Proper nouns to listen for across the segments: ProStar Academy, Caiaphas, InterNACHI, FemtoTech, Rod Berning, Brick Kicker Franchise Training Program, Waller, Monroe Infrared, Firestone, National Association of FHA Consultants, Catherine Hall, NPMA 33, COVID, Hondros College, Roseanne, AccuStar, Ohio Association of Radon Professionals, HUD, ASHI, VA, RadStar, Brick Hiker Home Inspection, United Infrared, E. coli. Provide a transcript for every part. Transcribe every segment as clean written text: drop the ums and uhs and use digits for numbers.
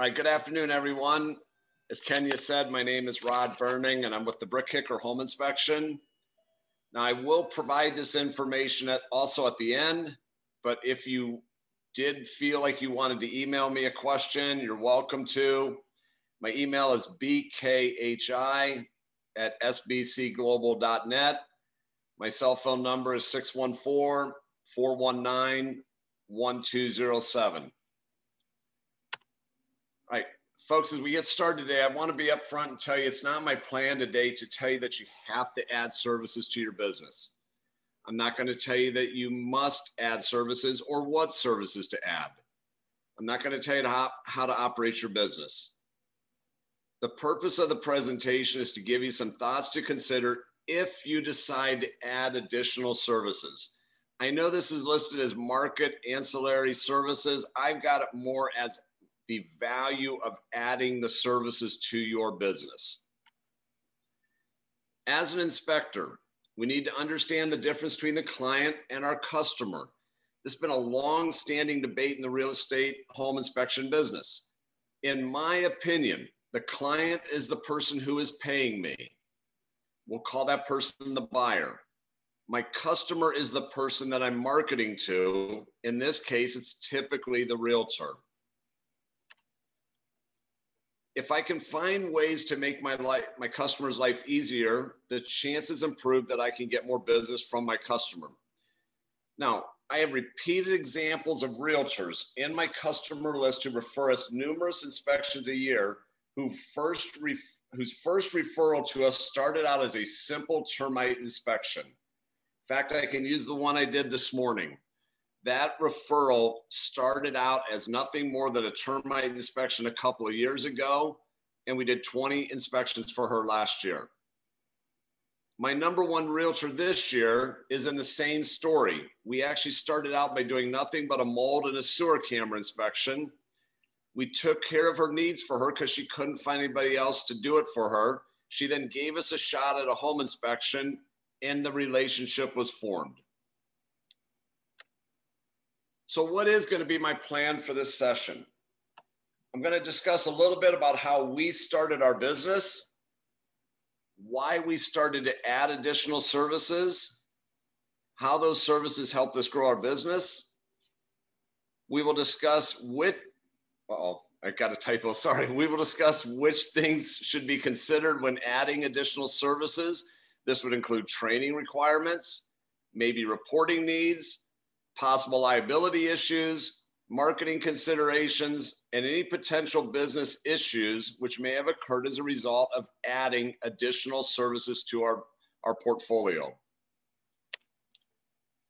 All right, good afternoon, everyone. As Kenya said, my name is Rod Berning, and I'm with the Brick Hiker Home Inspection. Now, I will provide this information also at the end, but if you did feel like you wanted to email me a question, you're welcome to. My email is bkhi@sbcglobal.net. My cell phone number is 614-419-1207. All right, folks, as we get started today, I want to be upfront and tell you it's not my plan today to tell you that you have to add services to your business. I'm not going to tell you that you must add services or what services to add. I'm not going to tell you how to operate your business. The purpose of the presentation is to give you some thoughts to consider if you decide to add additional services. I know this is listed as market ancillary services. I've got it more as the value of adding the services to your business. As an inspector, we need to understand the difference between the client and our customer. This has been a long-standing debate in the real estate home inspection business. In my opinion, the client is the person who is paying me. We'll call that person the buyer. My customer is the person that I'm marketing to. In this case, it's typically the realtor. If I can find ways to make my customer's life easier, the chances improve that I can get more business from my customer. Now, I have repeated examples of realtors in my customer list who refer us numerous inspections a year, whose first referral to us started out as a simple termite inspection. In fact, I can use the one I did this morning. That referral started out as nothing more than a termite inspection a couple of years ago, and we did 20 inspections for her last year. My number one realtor this year is in the same story. We actually started out by doing nothing but a mold and a sewer camera inspection. We took care of her needs for her because she couldn't find anybody else to do it for her. She then gave us a shot at a home inspection, and the relationship was formed. So what is going to be my plan for this session? I'm going to discuss a little bit about how we started our business, why we started to add additional services, how those services helped us grow our business. We will discuss which things should be considered when adding additional services. This would include training requirements, maybe reporting needs, possible liability issues, marketing considerations, and any potential business issues which may have occurred as a result of adding additional services to our portfolio.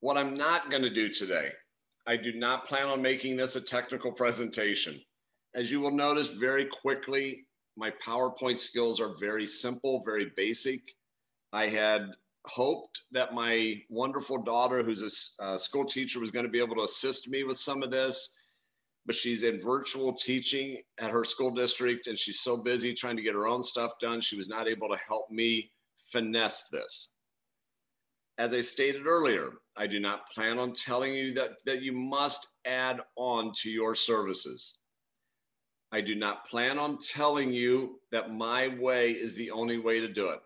What I'm not going to do today, I do not plan on making this a technical presentation. As you will notice very quickly, my PowerPoint skills are very simple, very basic. I had hoped that my wonderful daughter, who's a school teacher, was going to be able to assist me with some of this, but she's in virtual teaching at her school district, and she's so busy trying to get her own stuff done, she was not able to help me finesse this. As I stated earlier, I do not plan on telling you that you must add on to your services. I do not plan on telling you that my way is the only way to do it.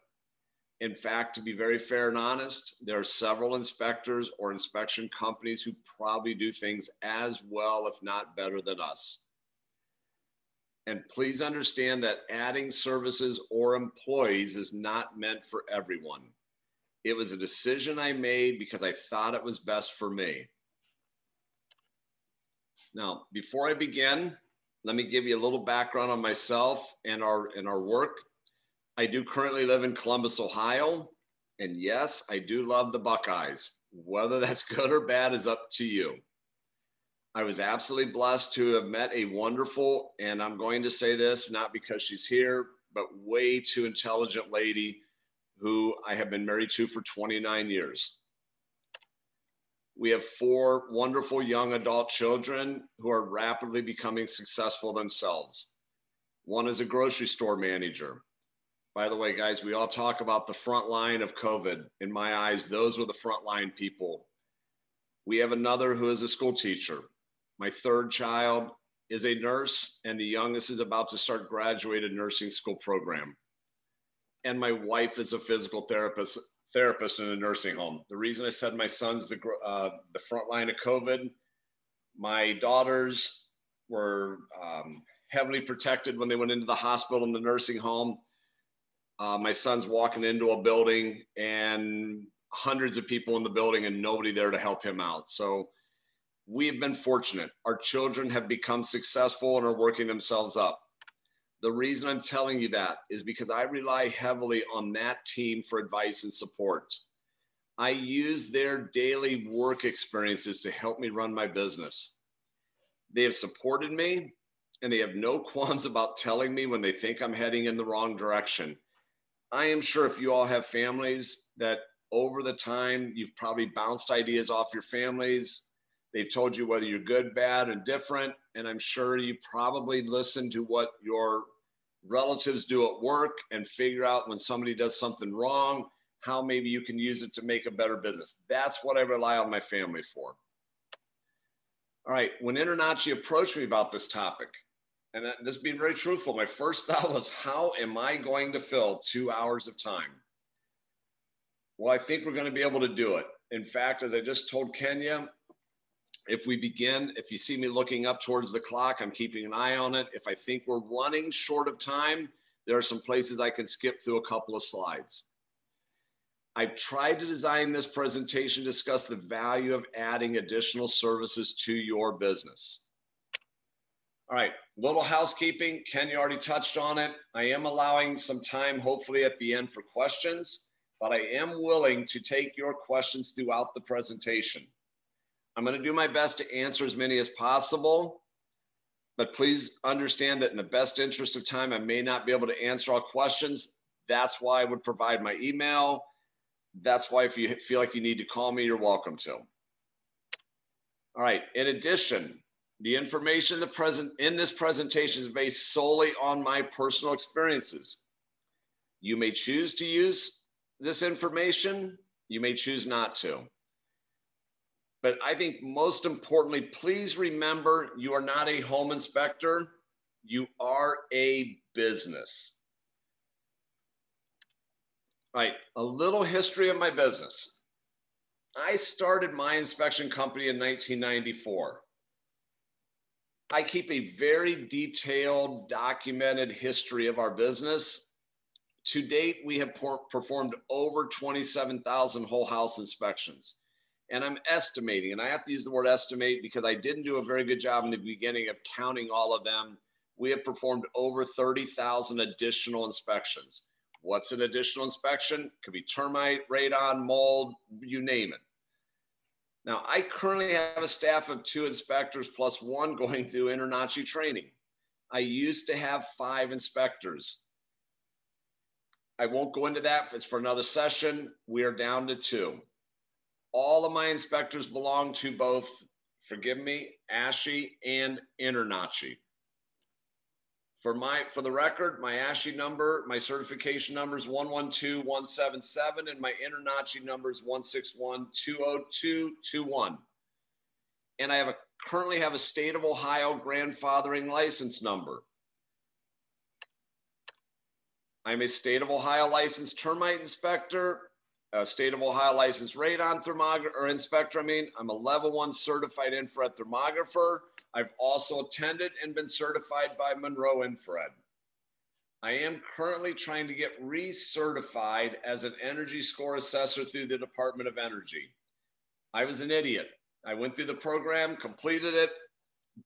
In fact, to be very fair and honest, there are several inspectors or inspection companies who probably do things as well, if not better than us. And please understand that adding services or employees is not meant for everyone. It was a decision I made because I thought it was best for me. Now, before I begin, let me give you a little background on myself and our work. I do currently live in Columbus, Ohio, and yes, I do love the Buckeyes. Whether that's good or bad is up to you. I was absolutely blessed to have met a wonderful, and I'm going to say this not because she's here, but way too intelligent lady who I have been married to for 29 years. We have 4 wonderful young adult children who are rapidly becoming successful themselves. One is a grocery store manager. By the way, guys, we all talk about the front line of COVID. In my eyes, those were the front line people. We have another who is a school teacher. My third child is a nurse and the youngest is about to start graduated nursing school program. And my wife is a physical therapist in a nursing home. The reason I said my son's the front line of COVID, my daughters were heavily protected when they went into the hospital and the nursing home. My son's walking into a building and hundreds of people in the building and nobody there to help him out. So we've been fortunate. Our children have become successful and are working themselves up. The reason I'm telling you that is because I rely heavily on that team for advice and support. I use their daily work experiences to help me run my business. They have supported me and they have no qualms about telling me when they think I'm heading in the wrong direction. I am sure if you all have families that over the time, you've probably bounced ideas off your families. They've told you whether you're good, bad, and different. And I'm sure you probably listen to what your relatives do at work and figure out when somebody does something wrong, how maybe you can use it to make a better business. That's what I rely on my family for. All right, when InterNACHI approached me about this topic, and this being very truthful, my first thought was, how am I going to fill 2 hours of time? Well, I think we're going to be able to do it. In fact, as I just told Kenya, if we begin, if you see me looking up towards the clock, I'm keeping an eye on it. If I think we're running short of time, there are some places I can skip through a couple of slides. I've tried to design this presentation to discuss the value of adding additional services to your business. All right, little housekeeping. Kenya already touched on it. I am allowing some time, hopefully at the end, for questions, but I am willing to take your questions throughout the presentation. I'm going to do my best to answer as many as possible, but please understand that in the best interest of time, I may not be able to answer all questions. That's why I would provide my email. That's why if you feel like you need to call me, you're welcome to. All right. In addition, the information in this presentation is based solely on my personal experiences. You may choose to use this information. You may choose not to. But I think most importantly, please remember you are not a home inspector. You are a business. All right, a little history of my business. I started my inspection company in 1994. I keep a very detailed, documented history of our business. To date, we have performed over 27,000 whole house inspections. And I'm estimating, and I have to use the word estimate because I didn't do a very good job in the beginning of counting all of them. We have performed over 30,000 additional inspections. What's an additional inspection? Could be termite, radon, mold, you name it. Now, I currently have a staff of 2 inspectors plus 1 going through InterNACHI training. I used to have 5 inspectors. I won't go into that, it's for another session. We are down to 2. All of my inspectors belong to both, forgive me, ASHI and InterNACHI. For the record, my ASHI number, my certification number is 112177, and my InterNACHI number is 161-20221. And I have currently have a state of Ohio grandfathering license number. I'm a state of Ohio licensed termite inspector. State of Ohio licensed radon thermographer or inspector. I'm a level 1 certified infrared thermographer. I've also attended and been certified by Monroe Infrared. I am currently trying to get recertified as an energy score assessor through the Department of Energy. I was an idiot. I went through the program, completed it,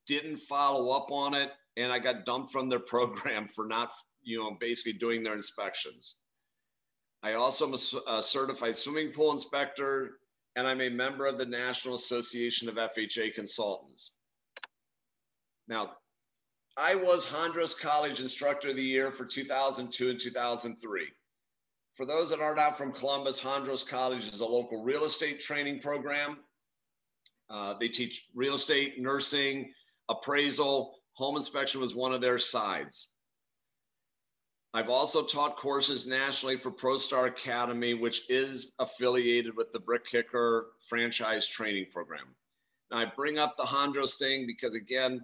didn't follow up on it, and I got dumped from their program for not, basically doing their inspections. I also am a certified swimming pool inspector, and I'm a member of the National Association of FHA Consultants. Now, I was Hondros College Instructor of the Year for 2002 and 2003. For those that aren't out from Columbus, Hondros College is a local real estate training program. They teach real estate, nursing, appraisal. Home inspection was one of their sides. I've also taught courses nationally for ProStar Academy, which is affiliated with the Brick Kicker Franchise Training Program. Now, I bring up the Hondros thing because, again,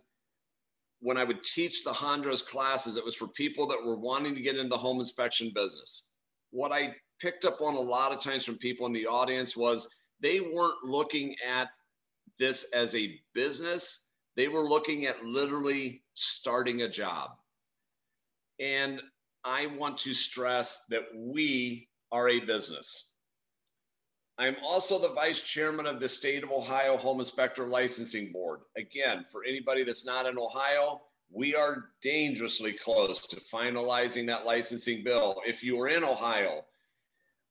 when I would teach the Hondros classes, it was for people that were wanting to get into the home inspection business. What I picked up on a lot of times from people in the audience was they weren't looking at this as a business. They were looking at literally starting a job. And I want to stress that we are a business. I'm also the vice chairman of the state of Ohio Home Inspector Licensing Board. Again, for anybody that's not in Ohio, we are dangerously close to finalizing that licensing bill. If you are in Ohio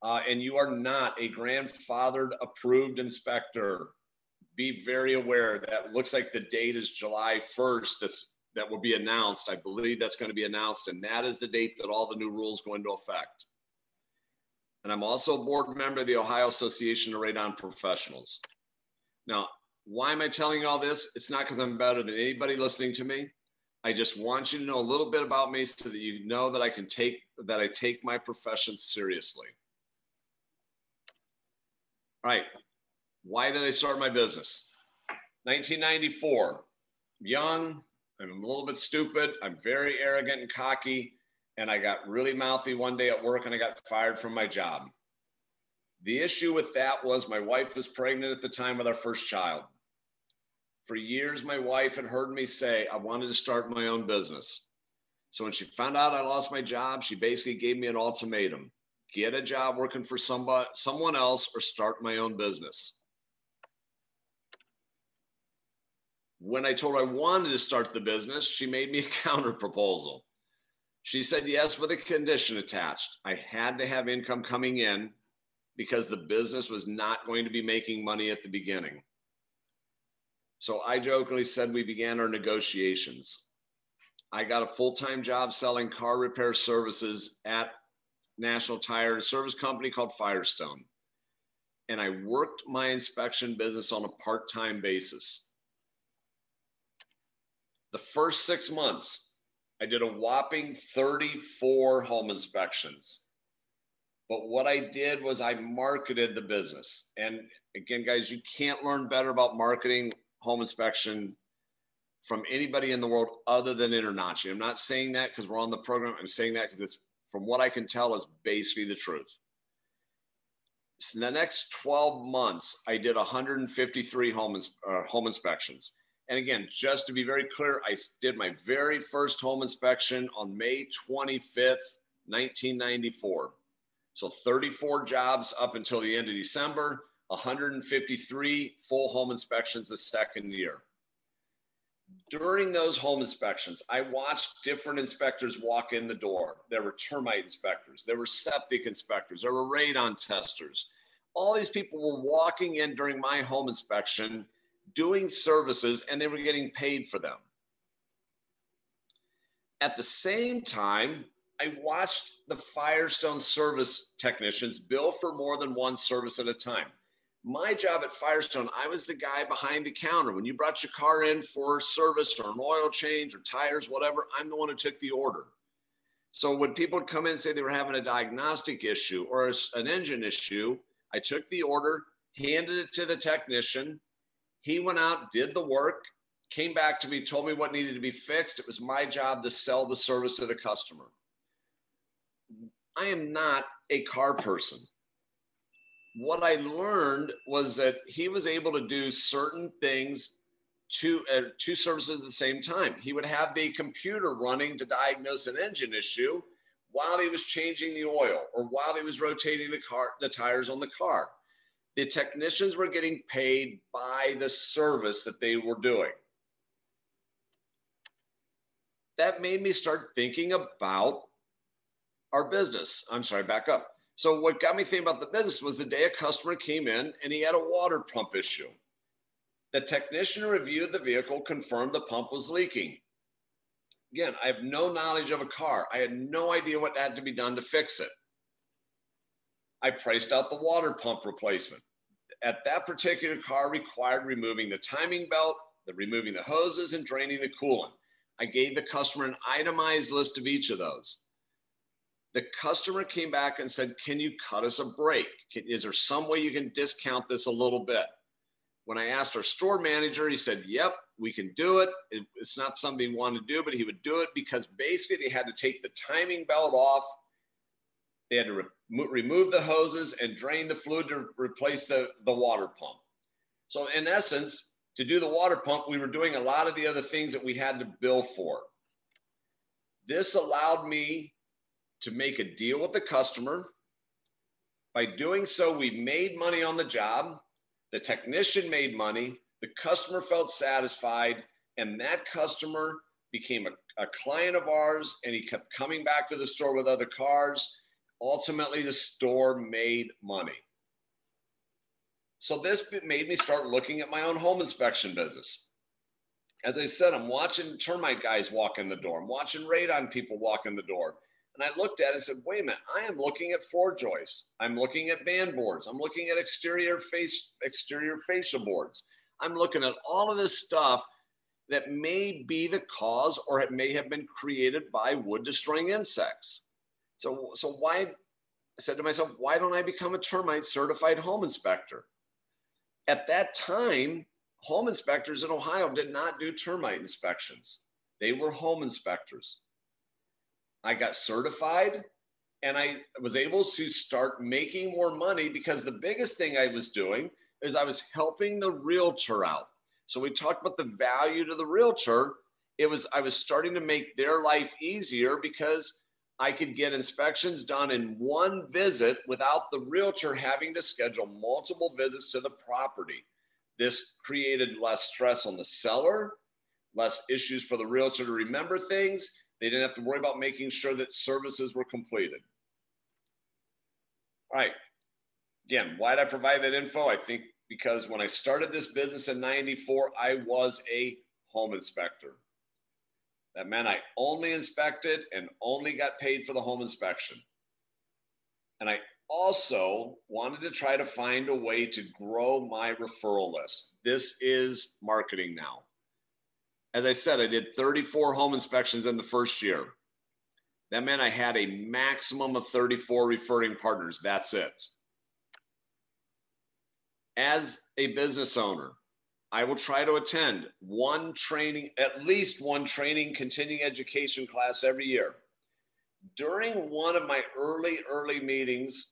and you are not a grandfathered approved inspector, be very aware that looks like the date is July 1st. That will be announced. I believe that's going to be announced. And that is the date that all the new rules go into effect. And I'm also a board member of the Ohio Association of Radon Professionals. Now, why am I telling you all this? It's not because I'm better than anybody listening to me. I just want you to know a little bit about me so that you know that I take my profession seriously. All right, why did I start my business? 1994, I'm young, I'm a little bit stupid, I'm very arrogant and cocky. And I got really mouthy one day at work and I got fired from my job. The issue with that was my wife was pregnant at the time with our first child. For years, my wife had heard me say I wanted to start my own business. So when she found out I lost my job, she basically gave me an ultimatum: get a job working for someone else or start my own business. When I told her I wanted to start the business, she made me a counter proposal. She said yes, with a condition attached. I had to have income coming in because the business was not going to be making money at the beginning. So I jokingly said we began our negotiations. I got a full-time job selling car repair services at National Tire Service Company called Firestone. And I worked my inspection business on a part-time basis. The first 6 months, I did a whopping 34 home inspections. But what I did was I marketed the business. And again, guys, you can't learn better about marketing home inspection from anybody in the world other than InterNACHI. I'm not saying that because we're on the program. I'm saying that because it's, from what I can tell, is basically the truth. So in the next 12 months, I did 153 home inspections. And again, just to be very clear, I did my very first home inspection on May 25th, 1994. So 34 jobs up until the end of December, 153 full home inspections the second year. During those home inspections, I watched different inspectors walk in the door. There were termite inspectors, there were septic inspectors, there were radon testers. All these people were walking in during my home inspection doing services, and they were getting paid for them. At the same time, I watched the Firestone service technicians bill for more than one service at a time. My job at Firestone, I was the guy behind the counter. When you brought your car in for service or an oil change or tires, whatever, I'm the one who took the order. So when people would come in and say they were having a diagnostic issue or an engine issue, I took the order, handed it to the technician. He went out, did the work, came back to me, told me what needed to be fixed. It was my job to sell the service to the customer. I am not a car person. What I learned was that he was able to do certain things, two services at the same time. He would have the computer running to diagnose an engine issue while he was changing the oil or while he was rotating the tires on the car. The technicians were getting paid by the service that they were doing. That made me start thinking about our business. I'm sorry, back up. So what got me thinking about the business was the day a customer came in and he had a water pump issue. The technician reviewed the vehicle, confirmed the pump was leaking. Again, I have no knowledge of a car. I had no idea what had to be done to fix it. I priced out the water pump replacement. At that particular car required removing the timing belt, removing the hoses and draining the coolant. I gave the customer an itemized list of each of those. The customer came back and said, can you cut us a break? Is there some way you can discount this a little bit? When I asked our store manager, he said, yep, we can do it. It's not something he wanted to do, but he would do it because basically they had to take the timing belt off. They had to remove the hoses and drain the fluid to replace the water pump. So in essence, to do the water pump, we were doing a lot of the other things that we had to bill for. This allowed me to make a deal with the customer. By doing so, we made money on the job. The technician made money. The customer felt satisfied, and that customer became a client of ours, and he kept coming back to the store with other cars. Ultimately, the store made money. So this made me start looking at my own home inspection business. As I said, I'm watching termite guys walk in the door. I'm watching radon people walk in the door. And I looked at it and said, wait a minute, I am looking at floor joists. I'm looking at band boards. I'm looking at exterior fascia boards. I'm looking at all of this stuff that may be the cause, or it may have been created by wood destroying insects. So why, I said to myself, why don't I become a termite certified home inspector? At that time, home inspectors in Ohio did not do termite inspections. They were home inspectors. I got certified and I was able to start making more money because the biggest thing I was doing is I was helping the realtor out. So we talked about the value to the realtor. I was starting to make their life easier because I could get inspections done in one visit without the realtor having to schedule multiple visits to the property. This created less stress on the seller, less issues for the realtor to remember things. They didn't have to worry about making sure that services were completed. All right. Again, why did I provide that info? I think because when I started this business in '94, I was a home inspector. That meant I only inspected and only got paid for the home inspection. And I also wanted to try to find a way to grow my referral list. This is marketing now. As I said, I did 34 home inspections in the first year. That meant I had a maximum of 34 referring partners. That's it. As a business owner, I will try to attend at least one training continuing education class every year. During one of my early meetings,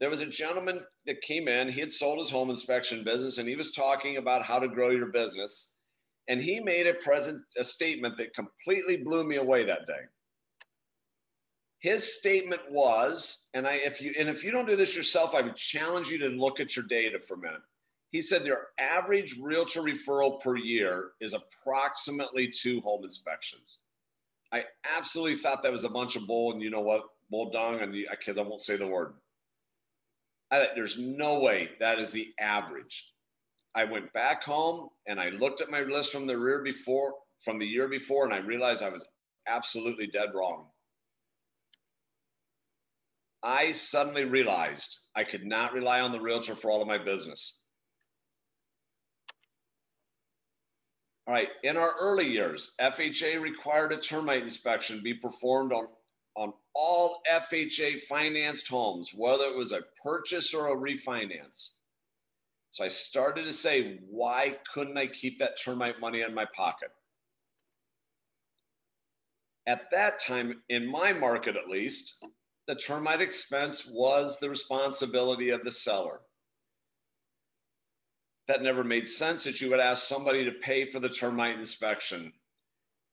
there was a gentleman that came in. He had sold his home inspection business, and he was talking about how to grow your business. And he made a statement that completely blew me away that day. His statement was, if you don't do this yourself, I would challenge you to look at your data for a minute. He said their average realtor referral per year is approximately 2 home inspections. I absolutely thought that was a bunch of bull, and you know what, bull dung, and because I won't say the word. I thought there's no way that is the average. I went back home and I looked at my list from the year before, and I realized I was absolutely dead wrong. I suddenly realized I could not rely on the realtor for all of my business. All right, in our early years, FHA required a termite inspection be performed on all FHA financed homes, whether it was a purchase or a refinance. So I started to say, why couldn't I keep that termite money in my pocket? At that time, in my market at least, the termite expense was the responsibility of the seller. That never made sense that you would ask somebody to pay for the termite inspection,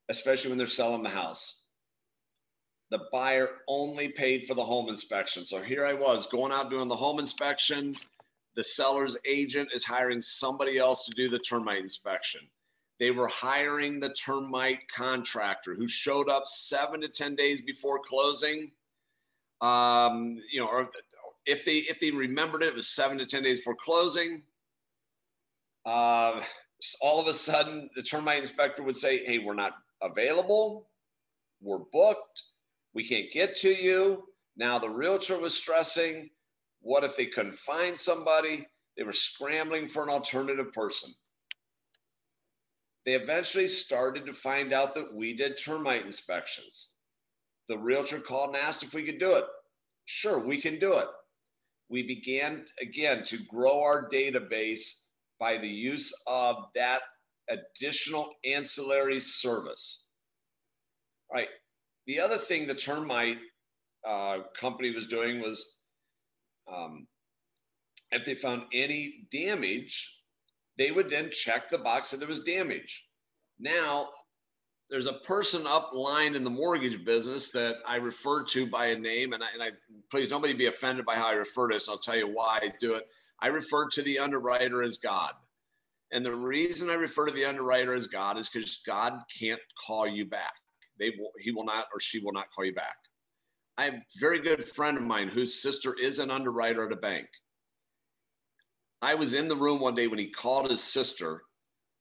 especially when they're selling the house. The buyer only paid for the home inspection. So here I was going out doing the home inspection. The seller's agent is hiring somebody else to do the termite inspection. They were hiring the termite contractor who showed up 7 to 10 days before closing. Or if they remembered it was 7 to 10 days before closing. All of a sudden, the termite inspector would say, "Hey, we're not available. We're booked. We can't get to you." Now the realtor was stressing. What if they couldn't find somebody? They were scrambling for an alternative person. They eventually started to find out that we did termite inspections. The realtor called and asked if we could do it. Sure, we can do it. We began, again, to grow our database by the use of that additional ancillary service. All right. The other thing the termite company was doing was if they found any damage, they would then check the box that there was damage. Now, there's a person up line in the mortgage business that I refer to by a name, and I please, nobody be offended by how I refer to this. I'll tell you why I do it. I refer to the underwriter as God. And the reason I refer to the underwriter as God is because God can't call you back. He will not, or she will not call you back. I have a very good friend of mine whose sister is an underwriter at a bank. I was in the room one day when he called his sister,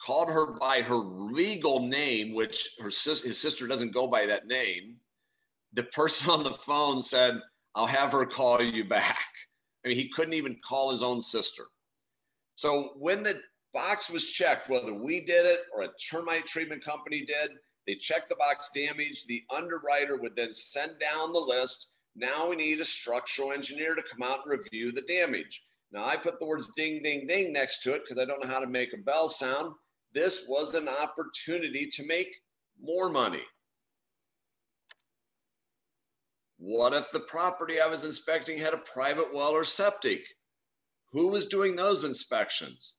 called her by her legal name, which his sister doesn't go by that name. The person on the phone said, "I'll have her call you back." I mean, he couldn't even call his own sister. So when the box was checked, whether we did it or a termite treatment company did, they checked the box damage. The underwriter would then send down the list. Now we need a structural engineer to come out and review the damage. Now I put the words ding, ding, ding next to it because I don't know how to make a bell sound. This was an opportunity to make more money. What if the property I was inspecting had a private well or septic? Who was doing those inspections?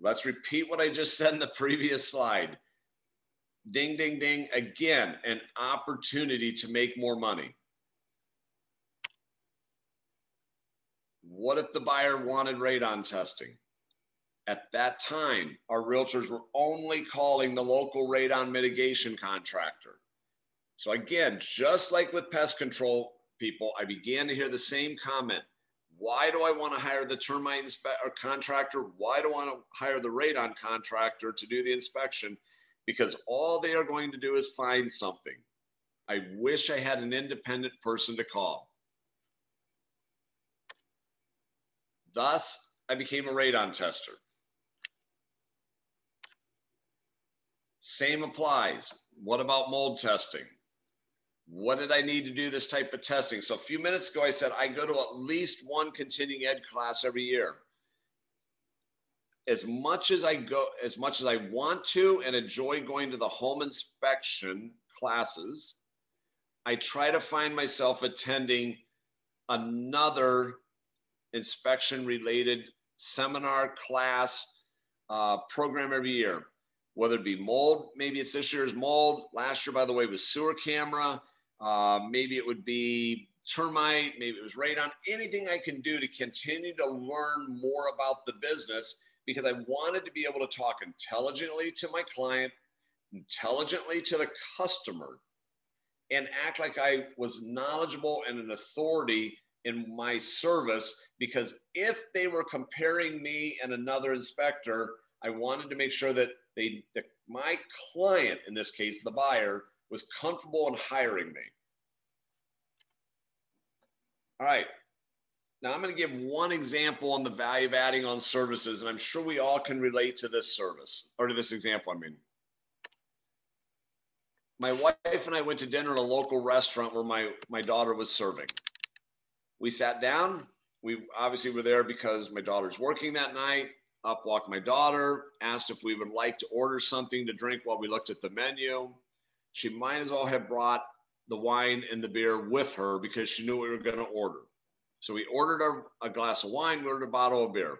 Let's repeat what I just said in the previous slide. Ding, ding, ding. Again, an opportunity to make more money. What if the buyer wanted radon testing? At that time, our realtors were only calling the local radon mitigation contractor. So again, just like with pest control people, I began to hear the same comment. Why do I want to hire the termite inspector contractor? Why do I want to hire the radon contractor to do the inspection? Because all they are going to do is find something. I wish I had an independent person to call. Thus, I became a radon tester. Same applies. What about mold testing? What did I need to do this type of testing? So a few minutes ago, I said I go to at least one continuing ed class every year. As much as I want to and enjoy going to the home inspection classes, I try to find myself attending another inspection-related seminar, class, program every year, whether it be mold. Maybe it's this year's mold. Last year, by the way, was sewer camera. Maybe it would be termite. Maybe it was radon. Anything I can do to continue to learn more about the business, because I wanted to be able to talk intelligently to my client, intelligently to the customer, and act like I was knowledgeable and an authority in my service, because if they were comparing me and another inspector, I wanted to make sure that my client, in this case, the buyer, was comfortable in hiring me. All right. Now I'm going to give one example on the value of adding on services, and I'm sure we all can relate to this service, or to this example, I mean. My wife and I went to dinner at a local restaurant where my daughter was serving. We sat down. We obviously were there because my daughter's working that night. Up walked my daughter, asked if we would like to order something to drink while we looked at the menu. She might as well have brought the wine and the beer with her because she knew what we were going to order. So we ordered a glass of wine, we ordered a bottle of beer.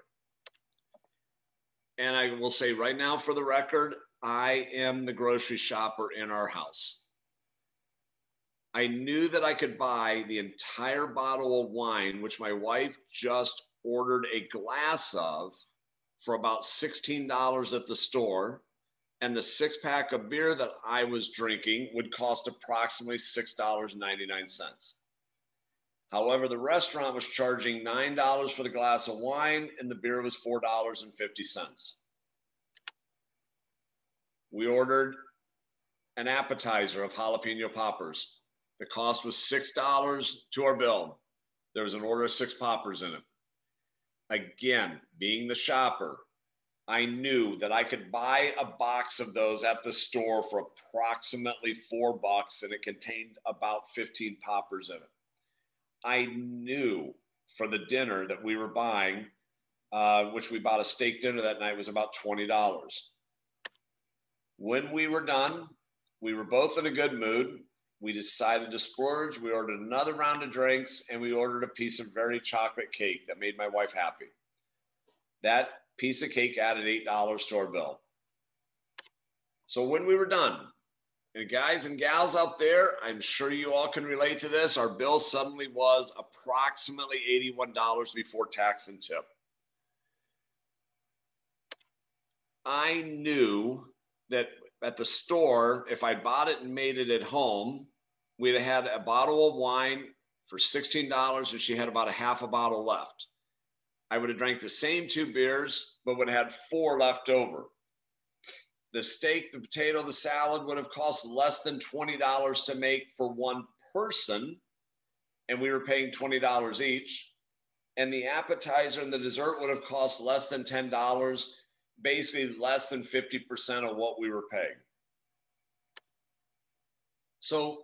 And I will say right now, for the record, I am the grocery shopper in our house. I knew that I could buy the entire bottle of wine, which my wife just ordered a glass of, for about $16 at the store. And the 6-pack of beer that I was drinking would cost approximately $6.99. However, the restaurant was charging $9 for the glass of wine, and the beer was $4.50. We ordered an appetizer of jalapeno poppers. The cost was $6 to our bill. There was an order of 6 poppers in it. Again, being the shopper, I knew that I could buy a box of those at the store for approximately $4, and it contained about 15 poppers in it. I knew for the dinner that we were buying, which we bought a steak dinner that night, was about $20. When we were done, we were both in a good mood. We decided to splurge. We ordered another round of drinks, and we ordered a piece of very chocolate cake that made my wife happy. That piece of cake added $8 to our bill. So when we were done, and guys and gals out there, I'm sure you all can relate to this, our bill suddenly was approximately $81 before tax and tip. I knew that at the store, if I bought it and made it at home, we'd have had a bottle of wine for $16 and she had about a half a bottle left. I would have drank the same two beers, but would have had four left over. The steak, the potato, the salad would have cost less than $20 to make for one person, and we were paying $20 each. And the appetizer and the dessert would have cost less than $10, basically less than 50% of what we were paying. So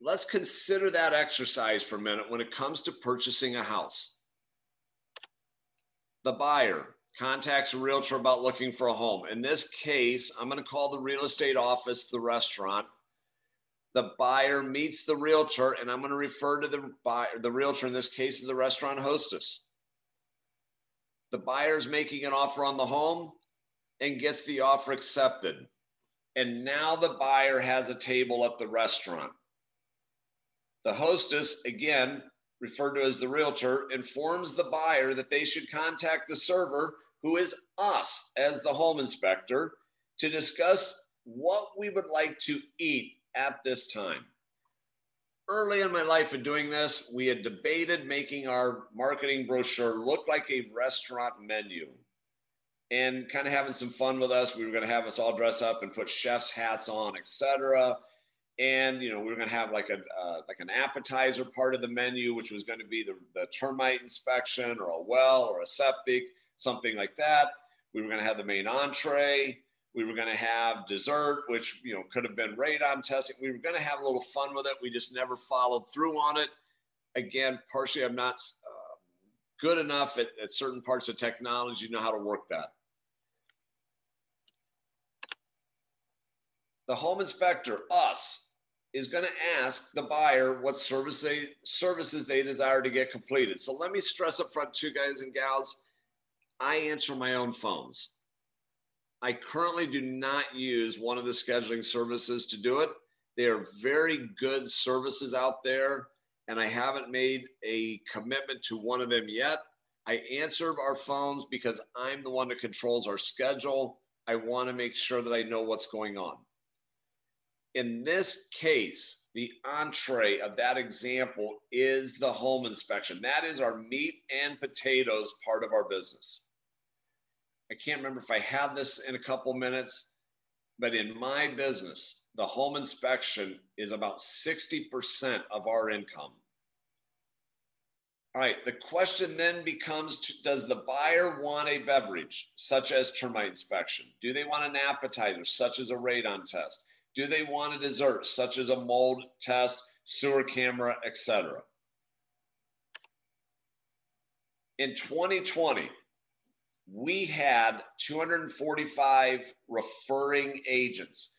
let's consider that exercise for a minute when it comes to purchasing a house. The buyer contacts a realtor about looking for a home. In this case, I'm going to call the real estate office the restaurant. The buyer meets the realtor, and I'm going to refer to the buyer, the realtor in this case is the restaurant hostess. The buyer's making an offer on the home and gets the offer accepted. And now the buyer has a table at the restaurant. The hostess, again, referred to as the realtor, informs the buyer that they should contact the server, who is us as the home inspector, to discuss what we would like to eat at this time. Early in my life of doing this, we had debated making our marketing brochure look like a restaurant menu and kind of having some fun with us. We were going to have us all dress up and put chef's hats on, etc. And, you know, we were going to have like an appetizer part of the menu, which was going to be the termite inspection or a well or a septic, something like that. We were going to have the main entree. We were going to have dessert, which, you know, could have been radon testing. We were going to have a little fun with it. We just never followed through on it. Again, partially I'm not good enough at certain parts of technology to know how to work that. The home inspector, us, is going to ask the buyer what services they desire to get completed. So let me stress up front too, guys and gals, I answer my own phones. I currently do not use one of the scheduling services to do it. They are very good services out there, and I haven't made a commitment to one of them yet. I answer our phones because I'm the one that controls our schedule. I want to make sure that I know what's going on. In this case, the entree of that example is the home inspection. That is our meat and potatoes part of our business. I can't remember if I have this in a couple minutes, but in my business, the home inspection is about 60% of our income. All right, the question then becomes, does the buyer want a beverage, such as termite inspection? Do they want an appetizer, such as a radon test? Do they want a dessert, such as a mold test, sewer camera, etc.? In 2020, we had 245 referring agents.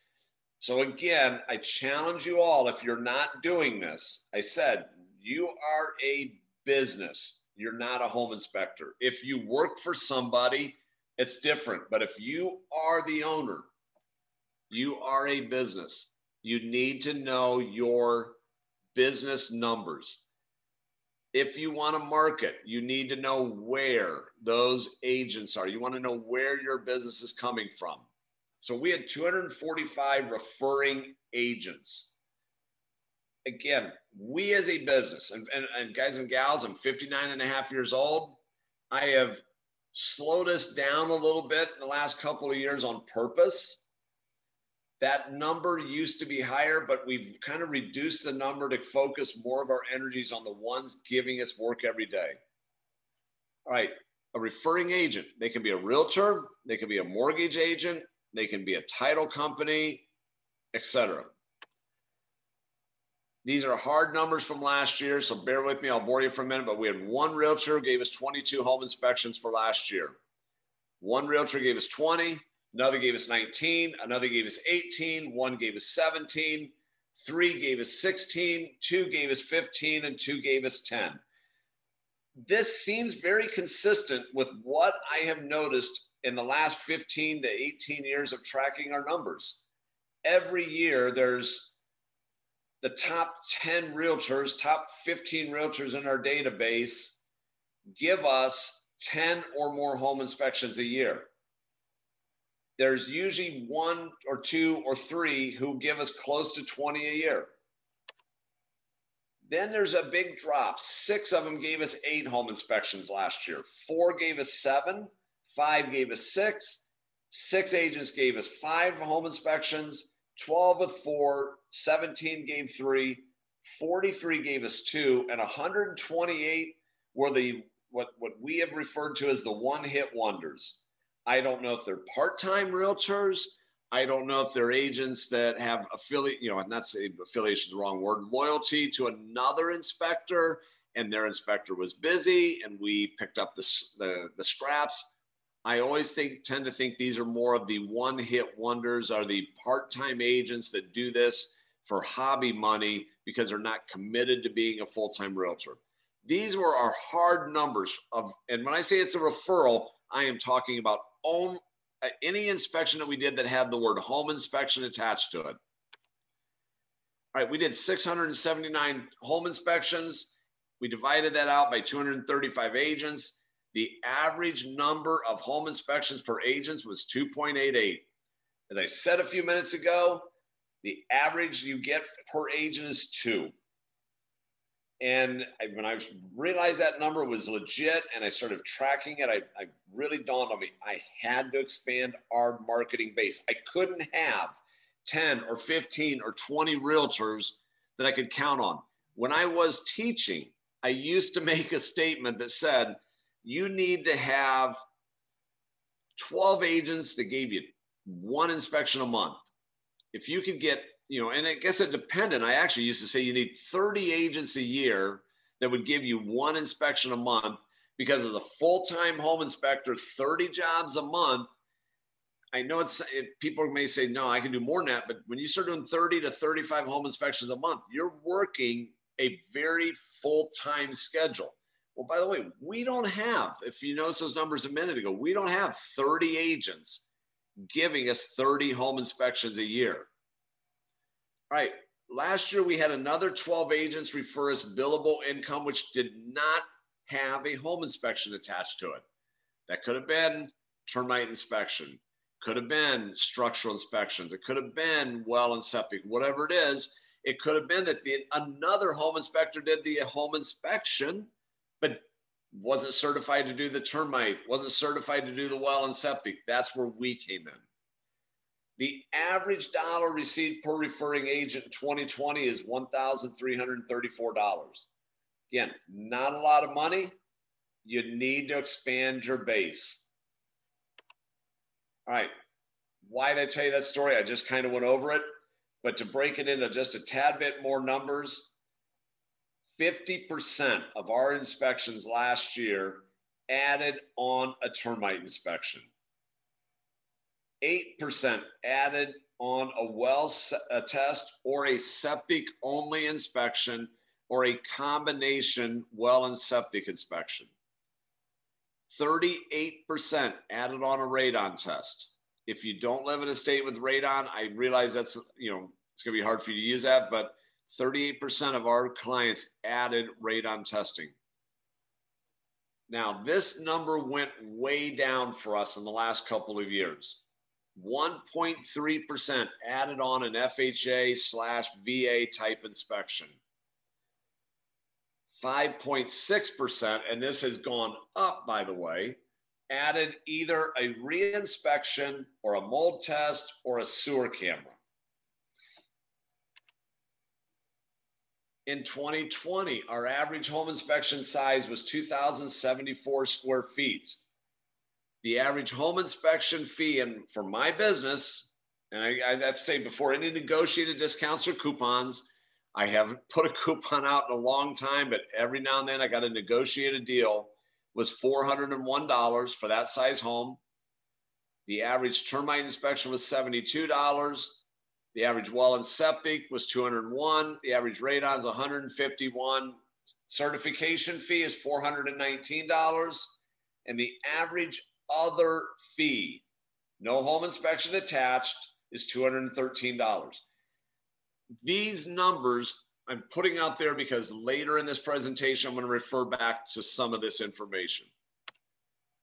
So again, I challenge you all, if you're not doing this, I said, you are a business. You're not a home inspector. If you work for somebody, it's different. But if you are the owner, you are a business. You need to know your business numbers. If you want to market, you need to know where those agents are. You want to know where your business is coming from. So we had 245 referring agents. Again, we as a business, and guys and gals, I'm 59 and a half years old. I have slowed us down a little bit in the last couple of years on purpose. That number used to be higher, but we've kind of reduced the number to focus more of our energies on the ones giving us work every day. All right, a referring agent. They can be a realtor, they can be a mortgage agent, they can be a title company, etc. These are hard numbers from last year, so bear with me, I'll bore you for a minute, but we had one realtor who gave us 22 home inspections for last year. One realtor gave us 20. Another gave us 19, another gave us 18, one gave us 17, three gave us 16, two gave us 15, and two gave us 10. This seems very consistent with what I have noticed in the last 15 to 18 years of tracking our numbers. Every year, there's the top 10 realtors, top 15 realtors in our database give us 10 or more home inspections a year. There's usually one or two or three who give us close to 20 a year. Then there's a big drop. 6 of them gave us 8 home inspections last year. 4 gave us 7, 5 gave us 6, 6 agents gave us 5 home inspections, 12 with 4, 17 gave 3, 43 gave us 2, and 128 were the what we have referred to as the one-hit wonders. I don't know if they're part-time realtors. I don't know if they're agents that have affiliate, you know, I'm not saying affiliation is the wrong word, loyalty to another inspector, and their inspector was busy and we picked up the scraps. I always tend to think these are more of the one-hit wonders, are the part-time agents that do this for hobby money because they're not committed to being a full-time realtor. These were our hard numbers of, and when I say it's a referral, I am talking about any inspection that we did that had the word home inspection attached to it. All right, we did 679 home inspections. We divided that out by 235 agents. The average number of home inspections per agent was 2.88. As I said a few minutes ago, the average you get per agent is 2. And when I realized that number was legit and I started tracking it, I really dawned on me, I had to expand our marketing base. I couldn't have 10 or 15 or 20 realtors that I could count on. When I was teaching, I used to make a statement that said, you need to have 12 agents that gave you one inspection a month. If you could get, you know, and I guess it depended. I actually used to say you need 30 agents a year that would give you one inspection a month, because as a full-time home inspector, 30 jobs a month. I know people may say, no, I can do more than that. But when you start doing 30 to 35 home inspections a month, you're working a very full-time schedule. Well, by the way, we don't have, if you notice those numbers a minute ago, we don't have 30 agents giving us 30 home inspections a year. All right, last year we had another 12 agents refer us billable income, which did not have a home inspection attached to it. That could have been termite inspection, could have been structural inspections, it could have been well and septic, whatever it is. It could have been that another home inspector did the home inspection, but wasn't certified to do the termite, wasn't certified to do the well and septic. That's where we came in. The average dollar received per referring agent in 2020 is $1,334. Again, not a lot of money. You need to expand your base. All right, why did I tell you that story? I just kind of went over it, but to break it into just a tad bit more numbers, 50% of our inspections last year added on a termite inspection. 8% added on a well test or a septic only inspection or a combination well and septic inspection. 38% added on a radon test. If you don't live in a state with radon, I realize that's, you know, it's going to be hard for you to use that, but 38% of our clients added radon testing. Now, this number went way down for us in the last couple of years. 1.3% added on an FHA/VA type inspection. 5.6%, and this has gone up, by the way, added either a reinspection or a mold test or a sewer camera. In 2020, our average home inspection size was 2,074 square feet. The average home inspection fee, and for my business, and I have to say, before any negotiated discounts or coupons, I haven't put a coupon out in a long time, but every now and then I got to negotiate a deal, was $401 for that size home. The average termite inspection was $72. The average well and septic was $201. The average radon is $151. Certification fee is $419. And the average other fee, no home inspection attached, is $213. These numbers I'm putting out there because later in this presentation, I'm going to refer back to some of this information.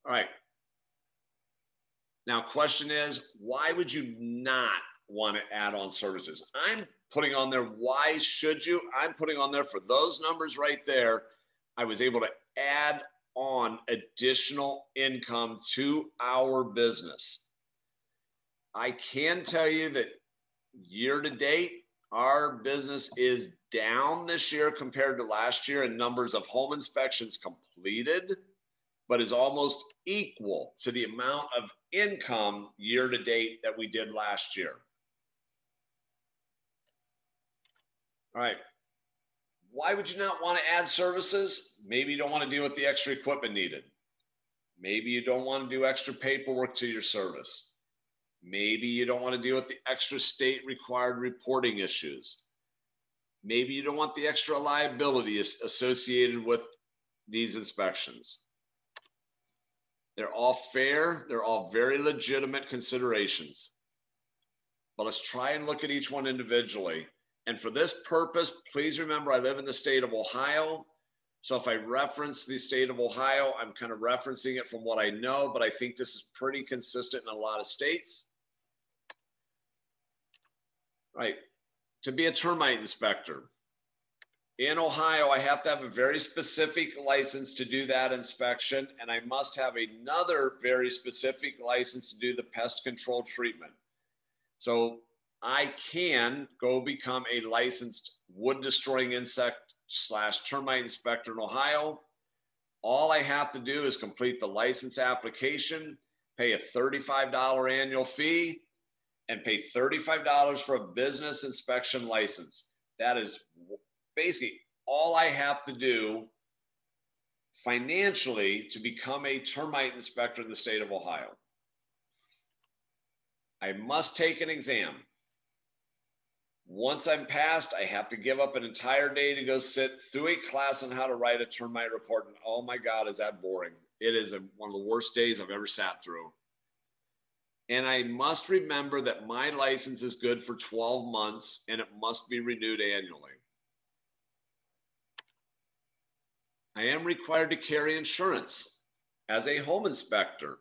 All right. Now, question is, why would you not want to add on services? I'm putting on there, why should you? I'm putting on there for those numbers right there, I was able to add on additional income to our business. I can tell you that year to date, our business is down this year compared to last year in numbers of home inspections completed, but is almost equal to the amount of income year to date that we did last year. All right, why would you not want to add services? Maybe you don't want to deal with the extra equipment needed. Maybe you don't want to do extra paperwork to your service. Maybe you don't want to deal with the extra state required reporting issues. Maybe you don't want the extra liability associated with these inspections. They're all fair. They're all very legitimate considerations. But let's try and look at each one individually. And for this purpose, please remember I live in the state of Ohio. So if I reference the state of Ohio, I'm kind of referencing it from what I know, but I think this is pretty consistent in a lot of states. Right, to be a termite inspector. In Ohio, I have to have a very specific license to do that inspection, and I must have another very specific license to do the pest control treatment. So I can go become a licensed wood destroying insect/termite inspector in Ohio. All I have to do is complete the license application, pay a $35 annual fee, and pay $35 for a business inspection license. That is basically all I have to do financially to become a termite inspector in the state of Ohio. I must take an exam. Once I'm passed, I have to give up an entire day to go sit through a class on how to write a termite report. And oh my God, is that boring. It is one of the worst days I've ever sat through. And I must remember that my license is good for 12 months and it must be renewed annually. I am required to carry insurance as a home inspector.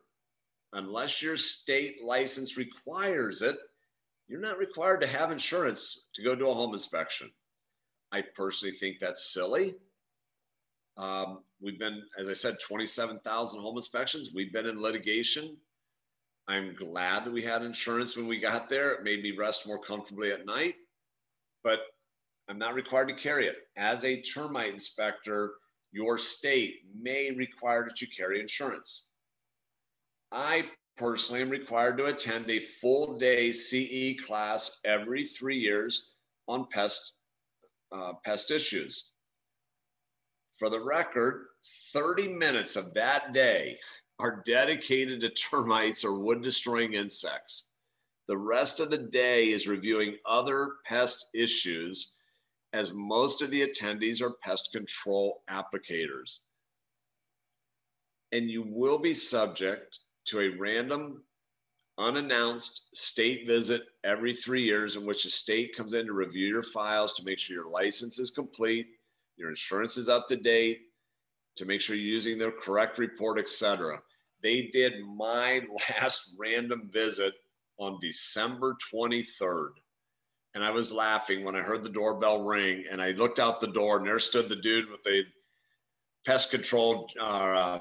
Unless your state license requires it, you're not required to have insurance to go do a home inspection. I personally think that's silly. We've been, as I said, 27,000 home inspections. We've been in litigation. I'm glad that we had insurance when we got there. It made me rest more comfortably at night, but I'm not required to carry it. As a termite inspector, your state may require that you carry insurance. I personally, I'm required to attend a full day CE class every 3 years on pest issues. For the record, 30 minutes of that day are dedicated to termites or wood-destroying insects. The rest of the day is reviewing other pest issues, as most of the attendees are pest control applicators. And you will be subject to a random, unannounced state visit every 3 years in which the state comes in to review your files to make sure your license is complete, your insurance is up to date, to make sure you're using their correct report, etc. They did my last random visit on December 23rd. And I was laughing when I heard the doorbell ring and I looked out the door and there stood the dude with a pest control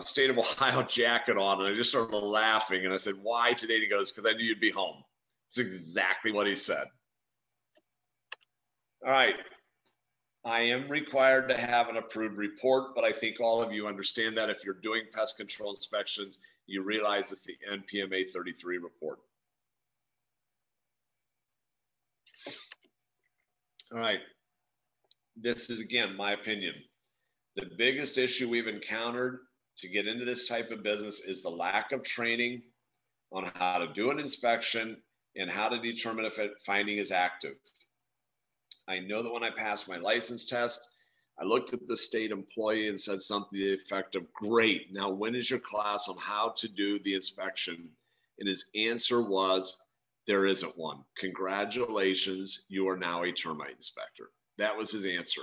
state of Ohio jacket on, and I just started laughing and I said, why today? And he goes, because I knew you'd be home. It's exactly what he said. All right, I am required to have an approved report, but I think all of you understand that if you're doing pest control inspections, you realize it's the NPMA 33 report. All right, this is again, my opinion. The biggest issue we've encountered to get into this type of business is the lack of training on how to do an inspection and how to determine if a finding is active. I know that when I passed my license test, I looked at the state employee and said something to the effect of, great, now when is your class on how to do the inspection? And his answer was, there isn't one. Congratulations, you are now a termite inspector. That was his answer.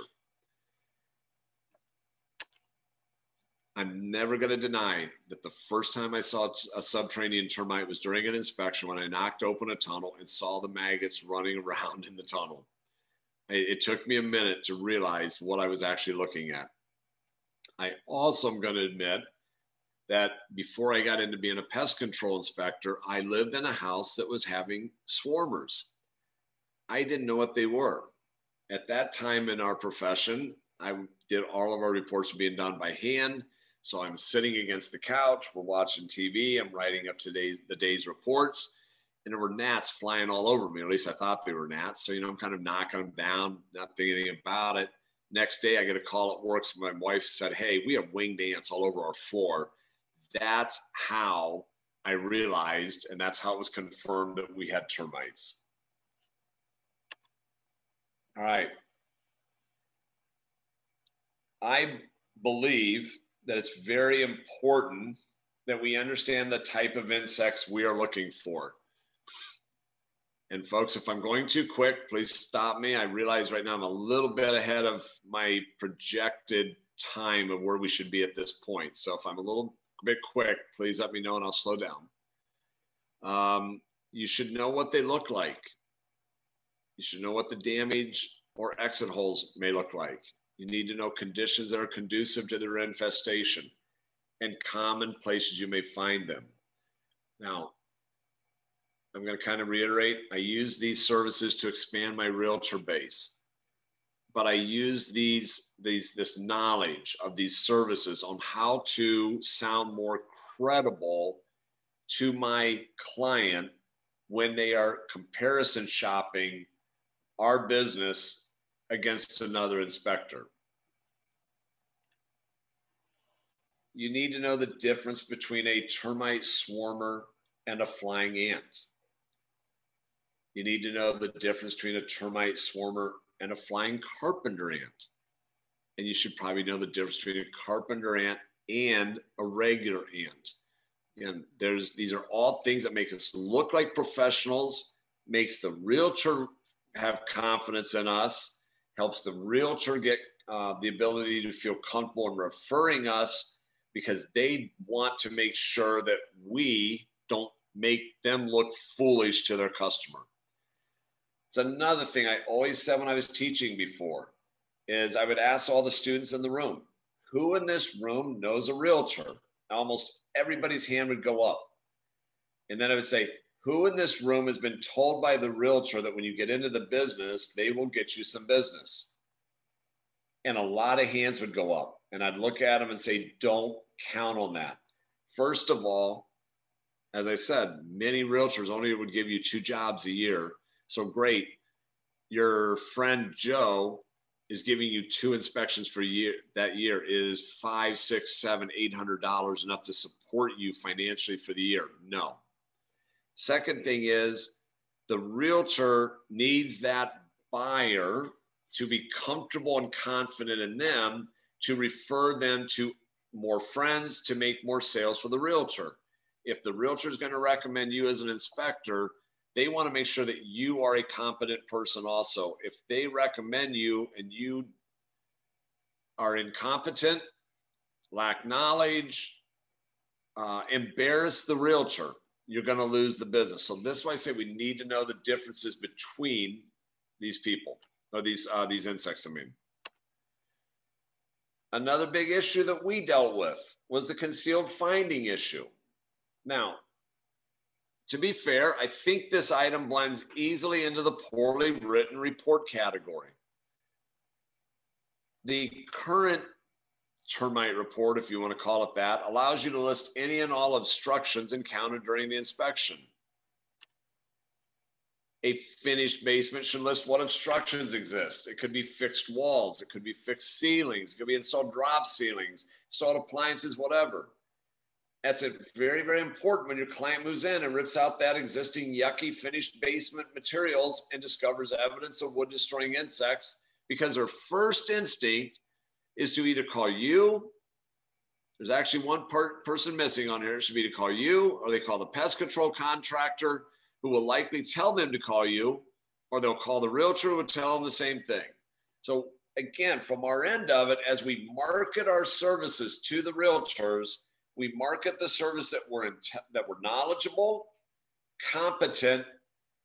I'm never going to deny that the first time I saw a subterranean termite was during an inspection when I knocked open a tunnel and saw the maggots running around in the tunnel. It took me a minute to realize what I was actually looking at. I also am going to admit that before I got into being a pest control inspector, I lived in a house that was having swarmers. I didn't know what they were. At that time in our profession, I did all of our reports being done by hand. So I'm sitting against the couch, we're watching TV, I'm writing up the day's reports, and there were gnats flying all over me. At least I thought they were gnats. So, you know, I'm kind of knocking them down, not thinking anything about it. Next day I get a call at work. So my wife said, hey, we have winged ants all over our floor. That's how I realized, and that's how it was confirmed that we had termites. All right. I believe that it's very important that we understand the type of insects we are looking for. And folks, if I'm going too quick, please stop me. I realize right now I'm a little bit ahead of my projected time of where we should be at this point. So if I'm a little bit quick, please let me know and I'll slow down. You should know what they look like. You should know what the damage or exit holes may look like. You need to know conditions that are conducive to their infestation and common places you may find them. Now, I'm going to kind of reiterate, I use these services to expand my realtor base, but I use this knowledge of these services on how to sound more credible to my client when they are comparison shopping our business against another inspector. You need to know the difference between a termite swarmer and a flying ant. You need to know the difference between a termite swarmer and a flying carpenter ant. And you should probably know the difference between a carpenter ant and a regular ant. And these are all things that make us look like professionals, makes the realtor have confidence in us, helps the realtor get the ability to feel comfortable in referring us because they want to make sure that we don't make them look foolish to their customer. It's another thing I always said when I was teaching before is I would ask all the students in the room, who in this room knows a realtor? Almost everybody's hand would go up. And then I would say, who in this room has been told by the realtor that when you get into the business, they will get you some business? And a lot of hands would go up. And I'd look at them and say, don't count on that. First of all, as I said, many realtors only would give you 2 jobs a year. So great, your friend Joe is giving you 2 inspections for that year is $500, $600, $700, $800 enough to support you financially for the year? No. Second thing is the realtor needs that buyer to be comfortable and confident in them to refer them to more friends to make more sales for the realtor. If the realtor is going to recommend you as an inspector, they want to make sure that you are a competent person also. If they recommend you and you are incompetent, lack knowledge, embarrass the realtor, you're going to lose the business. So this is why I say we need to know the differences between these people, or these insects, I mean. Another big issue that we dealt with was the concealed finding issue. Now, to be fair, I think this item blends easily into the poorly written report category. The current termite report, if you want to call it that, allows you to list any and all obstructions encountered during the inspection. A finished basement should list what obstructions exist. It could be fixed walls, it could be fixed ceilings, it could be installed drop ceilings, installed appliances, whatever. That's very, very important when your client moves in and rips out that existing yucky finished basement materials and discovers evidence of wood destroying insects, because their first instinct is to either call you. There's actually one person missing on here. It should be to call you, or they call the pest control contractor, who will likely tell them to call you, or they'll call the realtor who will tell them the same thing. So again, from our end of it, as we market our services to the realtors, we market the service that we're knowledgeable, competent,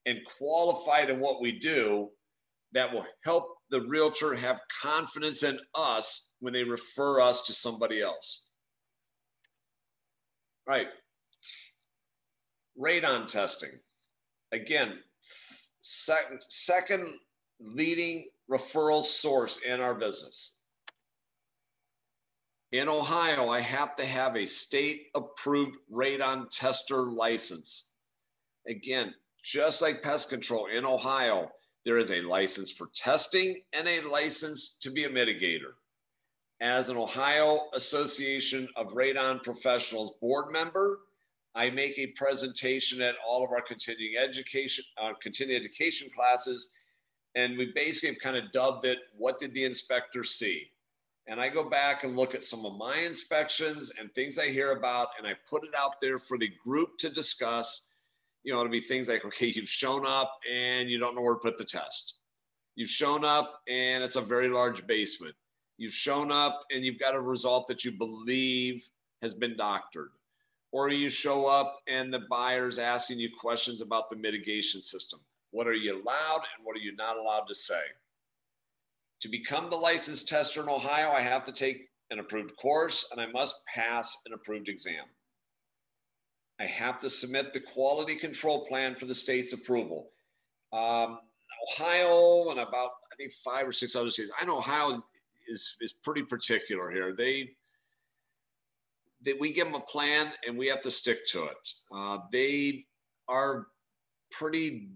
and qualified in what we do, that will help the realtor have confidence in us when they refer us to somebody else. All right. Radon testing. Again, second leading referral source in our business. In Ohio, I have to have a state-approved radon tester license. Again, just like pest control in Ohio, there is a license for testing and a license to be a mitigator. As an Ohio Association of Radon Professionals board member, I make a presentation at all of our continuing education classes, and we basically have kind of dubbed it, what did the inspector see? And I go back and look at some of my inspections and things I hear about, and I put it out there for the group to discuss. You know, it'll be things like, okay, you've shown up and you don't know where to put the test. You've shown up and it's a very large basement. You've shown up and you've got a result that you believe has been doctored. Or you show up and the buyer's asking you questions about the mitigation system. What are you allowed and what are you not allowed to say? To become the licensed tester in Ohio, I have to take an approved course and I must pass an approved exam. I have to submit the quality control plan for the state's approval. Ohio and about, I think, 5 or 6 other states. I know Ohio is pretty particular here. We give them a plan and we have to stick to it. They are pretty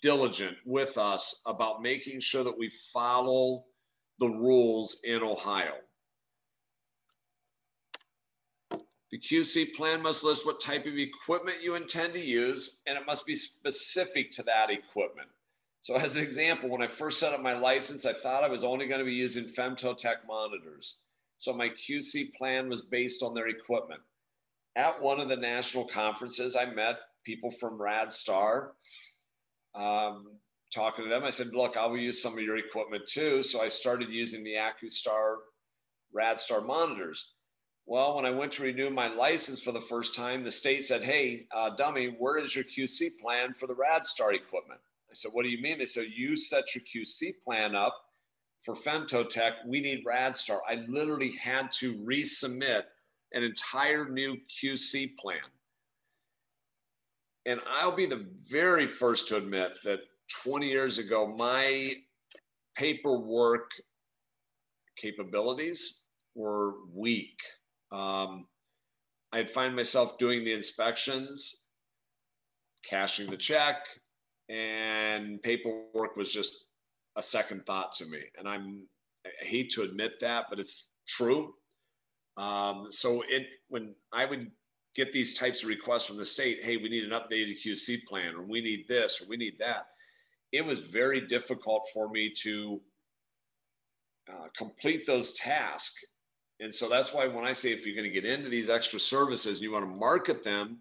diligent with us about making sure that we follow the rules in Ohio. The QC plan must list what type of equipment you intend to use, and it must be specific to that equipment. So as an example, when I first set up my license, I thought I was only going to be using FemtoTech monitors. So my QC plan was based on their equipment. At one of the national conferences, I met people from RadStar. Talking to them, I said, look, I will use some of your equipment too. So I started using the AccuStar RadStar monitors. Well, when I went to renew my license for the first time, the state said, hey, dummy, where is your QC plan for the RadStar equipment? I said, what do you mean? They said, you set your QC plan up for FemtoTech. We need RadStar. I literally had to resubmit an entire new QC plan. And I'll be the very first to admit that 20 years ago, my paperwork capabilities were weak. I'd find myself doing the inspections, cashing the check, and paperwork was just a second thought to me. And I hate to admit that, but it's true. So when I would get these types of requests from the state, hey, we need an updated QC plan, or we need this, or we need that, it was very difficult for me to complete those tasks. And so that's why when I say, if you're going to get into these extra services, you want to market them,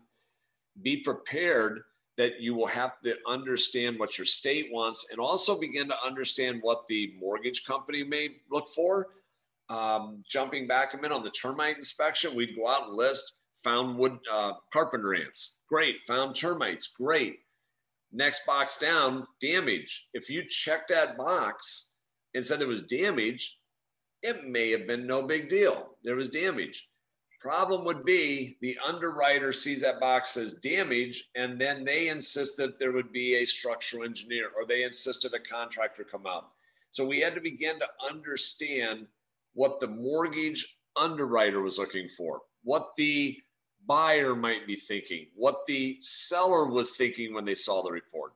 be prepared that you will have to understand what your state wants, and also begin to understand what the mortgage company may look for. Jumping back a minute on the termite inspection, we'd go out and list, found wood carpenter ants, great. Found termites, great. Next box down, damage. If you checked that box and said there was damage, it may have been no big deal. There was damage. Problem would be the underwriter sees that box, says damage, and then they insist that there would be a structural engineer, or they insisted a contractor come out. So we had to begin to understand what the mortgage underwriter was looking for, what the buyer might be thinking, what the seller was thinking when they saw the report.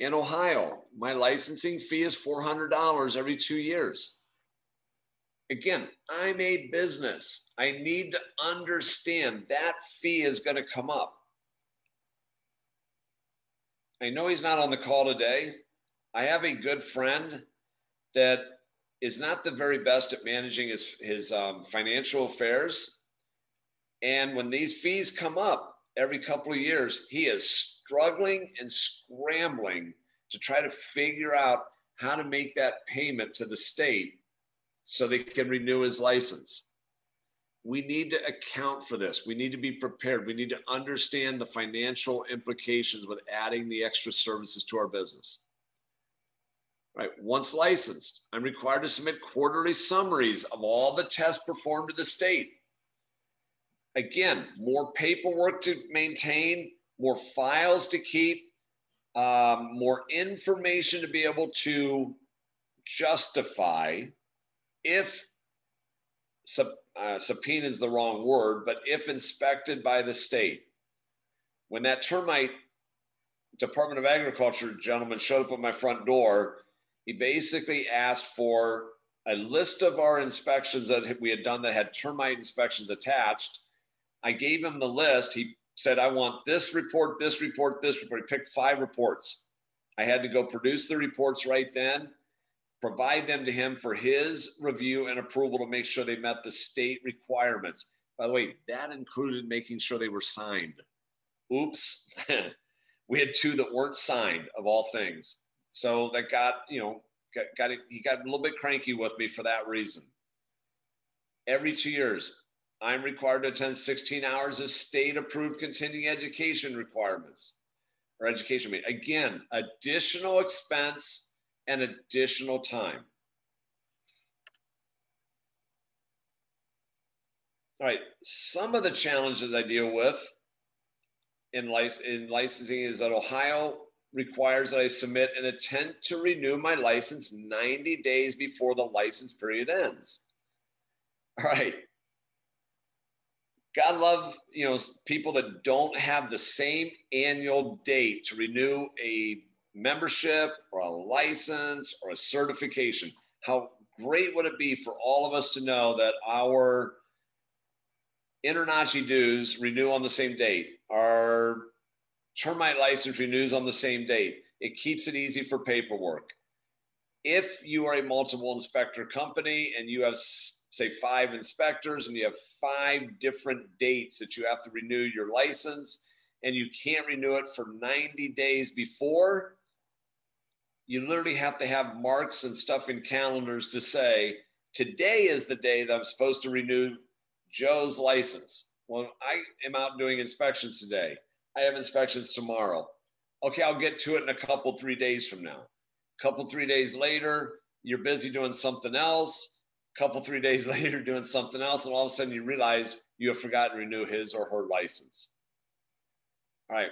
In Ohio, my licensing fee is $400 every 2 years. Again, I'm a business. I need to understand that fee is going to come up. I know he's not on the call today. I have a good friend that is not the very best at managing his financial affairs. And when these fees come up every couple of years, he is struggling and scrambling to try to figure out how to make that payment to the state so they can renew his license. We need to account for this. We need to be prepared. We need to understand the financial implications with adding the extra services to our business. All right, once licensed, I'm required to submit quarterly summaries of all the tests performed to the state. Again, more paperwork to maintain, more files to keep, more information to be able to justify if, subpoena is the wrong word, but if inspected by the state. When that termite Department of Agriculture gentleman showed up at my front door, he basically asked for a list of our inspections that we had done that had termite inspections attached. I gave him the list. He said, I want this report, this report, this report. He picked 5 reports. I had to go produce the reports right then, provide them to him for his review and approval to make sure they met the state requirements. By the way, that included making sure they were signed. Oops. We had 2 that weren't signed, of all things. So that he got a little bit cranky with me for that reason. Every 2 years, I'm required to attend 16 hours of state-approved continuing education requirements or education. Again, additional expense and additional time. All right, some of the challenges I deal with in licensing is that Ohio requires that I submit an intent to renew my license 90 days before the license period ends. All right. God love, people that don't have the same annual date to renew a membership or a license or a certification. How great would it be for all of us to know that our InterNACHI dues renew on the same date, our termite license renews on the same date. It keeps it easy for paperwork. If you are a multiple inspector company and you have, say, 5 inspectors and you have 5 different dates that you have to renew your license and you can't renew it for 90 days before, you literally have to have marks and stuff in calendars to say, today is the day that I'm supposed to renew Joe's license. Well, I am out doing inspections today. I have inspections tomorrow. Okay, I'll get to it in a couple, 3 days from now. Couple, 3 days later, you're busy doing something else. Couple, 3 days later, doing something else. And all of a sudden you realize you have forgotten to renew his or her license. All right.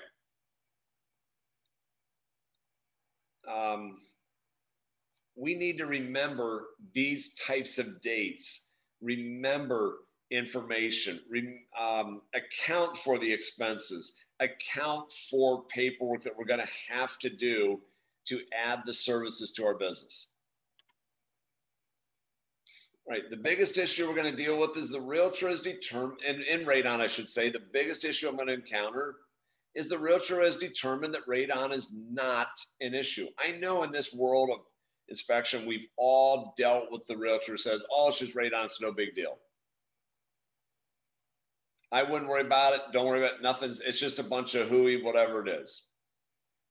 We need to remember these types of dates. Remember information, account for the expenses, account for paperwork that we're going to have to do to add the services to our business. All right, the biggest issue we're going to deal with is the realtor is determined, and in radon, I should say, the biggest issue I'm going to encounter is the realtor has determined that radon is not an issue. I know in this world of inspection, we've all dealt with the realtor says, oh, it's just radon, it's no big deal. I wouldn't worry about it. Don't worry about it. Nothing's, it's just a bunch of hooey, whatever it is.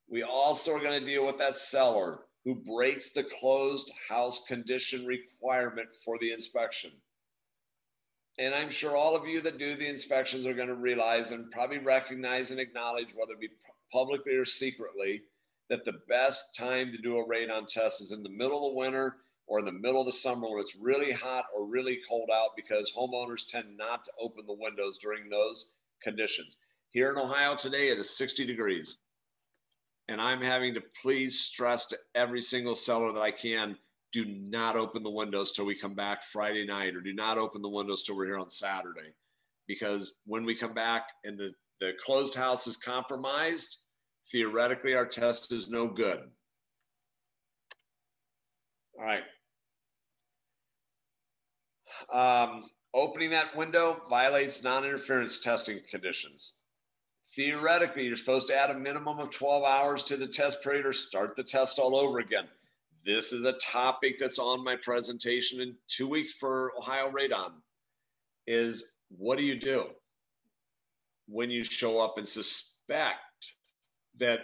We also are going to deal with that seller who breaks the closed house condition requirement for the inspection. And I'm sure all of you that do the inspections are going to realize and probably recognize and acknowledge, whether it be publicly or secretly, that the best time to do a radon test is in the middle of the winter or in the middle of the summer when it's really hot or really cold out, because homeowners tend not to open the windows during those conditions. Here in Ohio today, it is 60 degrees. And I'm having to please stress to every single seller that I can, do not open the windows till we come back Friday night, or do not open the windows till we're here on Saturday. Because when we come back and the closed house is compromised, theoretically our test is no good. All right. Opening that window violates non-interference testing conditions. Theoretically, you're supposed to add a minimum of 12 hours to the test period or start the test all over again. This is a topic that's on my presentation in 2 weeks for Ohio Radon, is what do you do when you show up and suspect that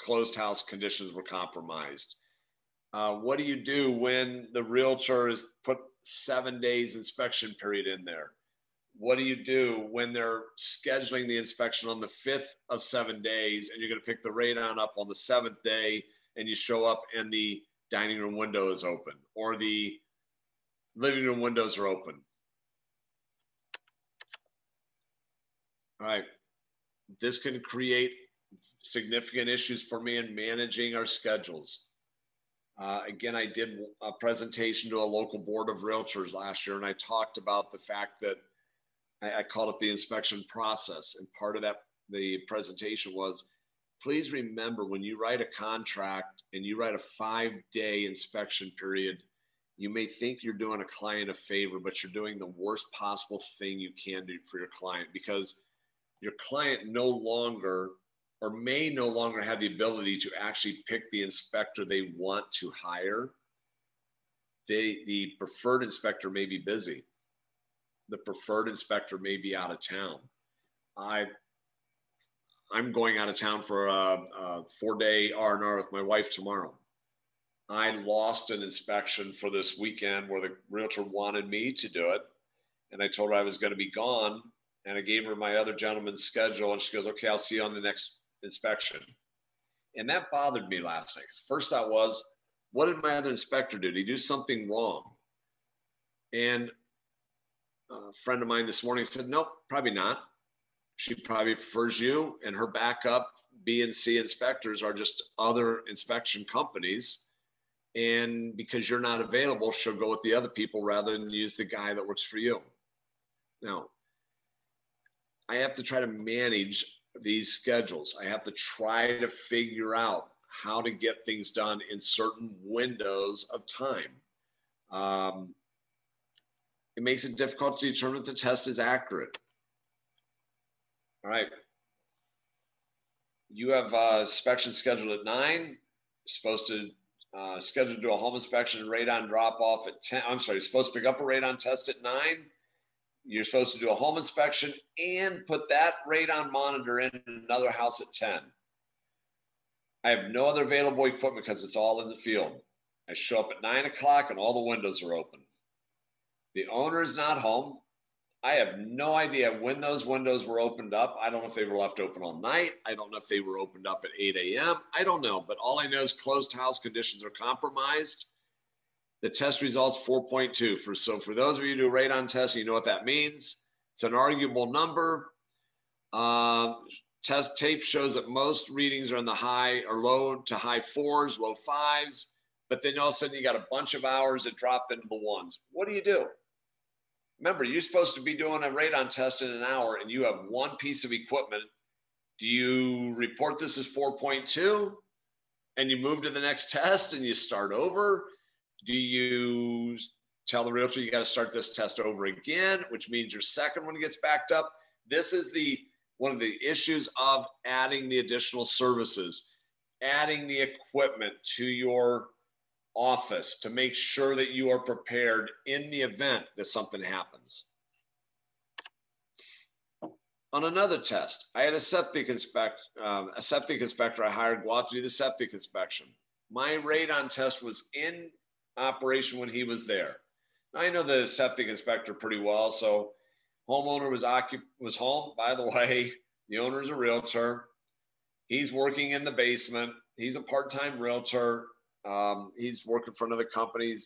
closed house conditions were compromised? What do you do when the realtor has put 7 days inspection period in there? What do you do when they're scheduling the inspection on the 5th of 7 days and you're going to pick the radon up on the 7th day and you show up and the dining room window is open or the living room windows are open? All right. This can create significant issues for me in managing our schedules. Again, I did a presentation to a local board of realtors last year, and I talked about the fact that I called it the inspection process. And part of that, the presentation was, please remember when you write a contract and you write a 5-day inspection period, you may think you're doing a client a favor, but you're doing the worst possible thing you can do for your client, because your client no longer or may no longer have the ability to actually pick the inspector they want to hire. The preferred inspector may be busy. The preferred inspector may be out of town. I'm going out of town for a 4-day R&R with my wife tomorrow. I lost an inspection for this weekend where the realtor wanted me to do it. And I told her I was going to be gone. And I gave her my other gentleman's schedule. And she goes, okay, I'll see you on the next inspection. And that bothered me last night. First thought was, what did my other inspector do? Did he do something wrong? And a friend of mine this morning said, nope, probably not. She probably prefers you, and her backup B and C inspectors are just other inspection companies. And because you're not available, she'll go with the other people rather than use the guy that works for you. Now, I have to try to manage these schedules. I have to try to figure out how to get things done in certain windows of time. It makes it difficult to determine if the test is accurate. All right. You have inspection scheduled at 9. You're supposed to schedule to do a home inspection and radon drop off at 10. I'm sorry, you're supposed to pick up a radon test at 9. You're supposed to do a home inspection and put that radon monitor in another house at 10. I have no other available equipment because it's all in the field. I show up at 9 o'clock and all the windows are open. The owner is not home. I have no idea when those windows were opened up. I don't know if they were left open all night. I don't know if they were opened up at 8 a.m. I don't know, but all I know is closed house conditions are compromised. The test results 4.2. So for those of you who do radon testing, you know what that means. It's an arguable number. Test tape shows that most readings are in the high or low to high 4s, low 5s, but then all of a sudden you got a bunch of hours that drop into the 1s. What do you do? Remember, you're supposed to be doing a radon test in an hour and you have one piece of equipment. Do you report this as 4.2 and you move to the next test and you start over? Do you tell the realtor you got to start this test over again, which means your second one gets backed up? This is one of the issues of adding the additional services, adding the equipment to your office to make sure that you are prepared in the event that something happens. On another test, I had a septic inspector I hired go out to do the septic inspection. My radon test was in operation when he was there. I know the septic inspector pretty well, so homeowner was home. By the way, the owner is a realtor. He's working in the basement. He's a part-time realtor. He's working for another company.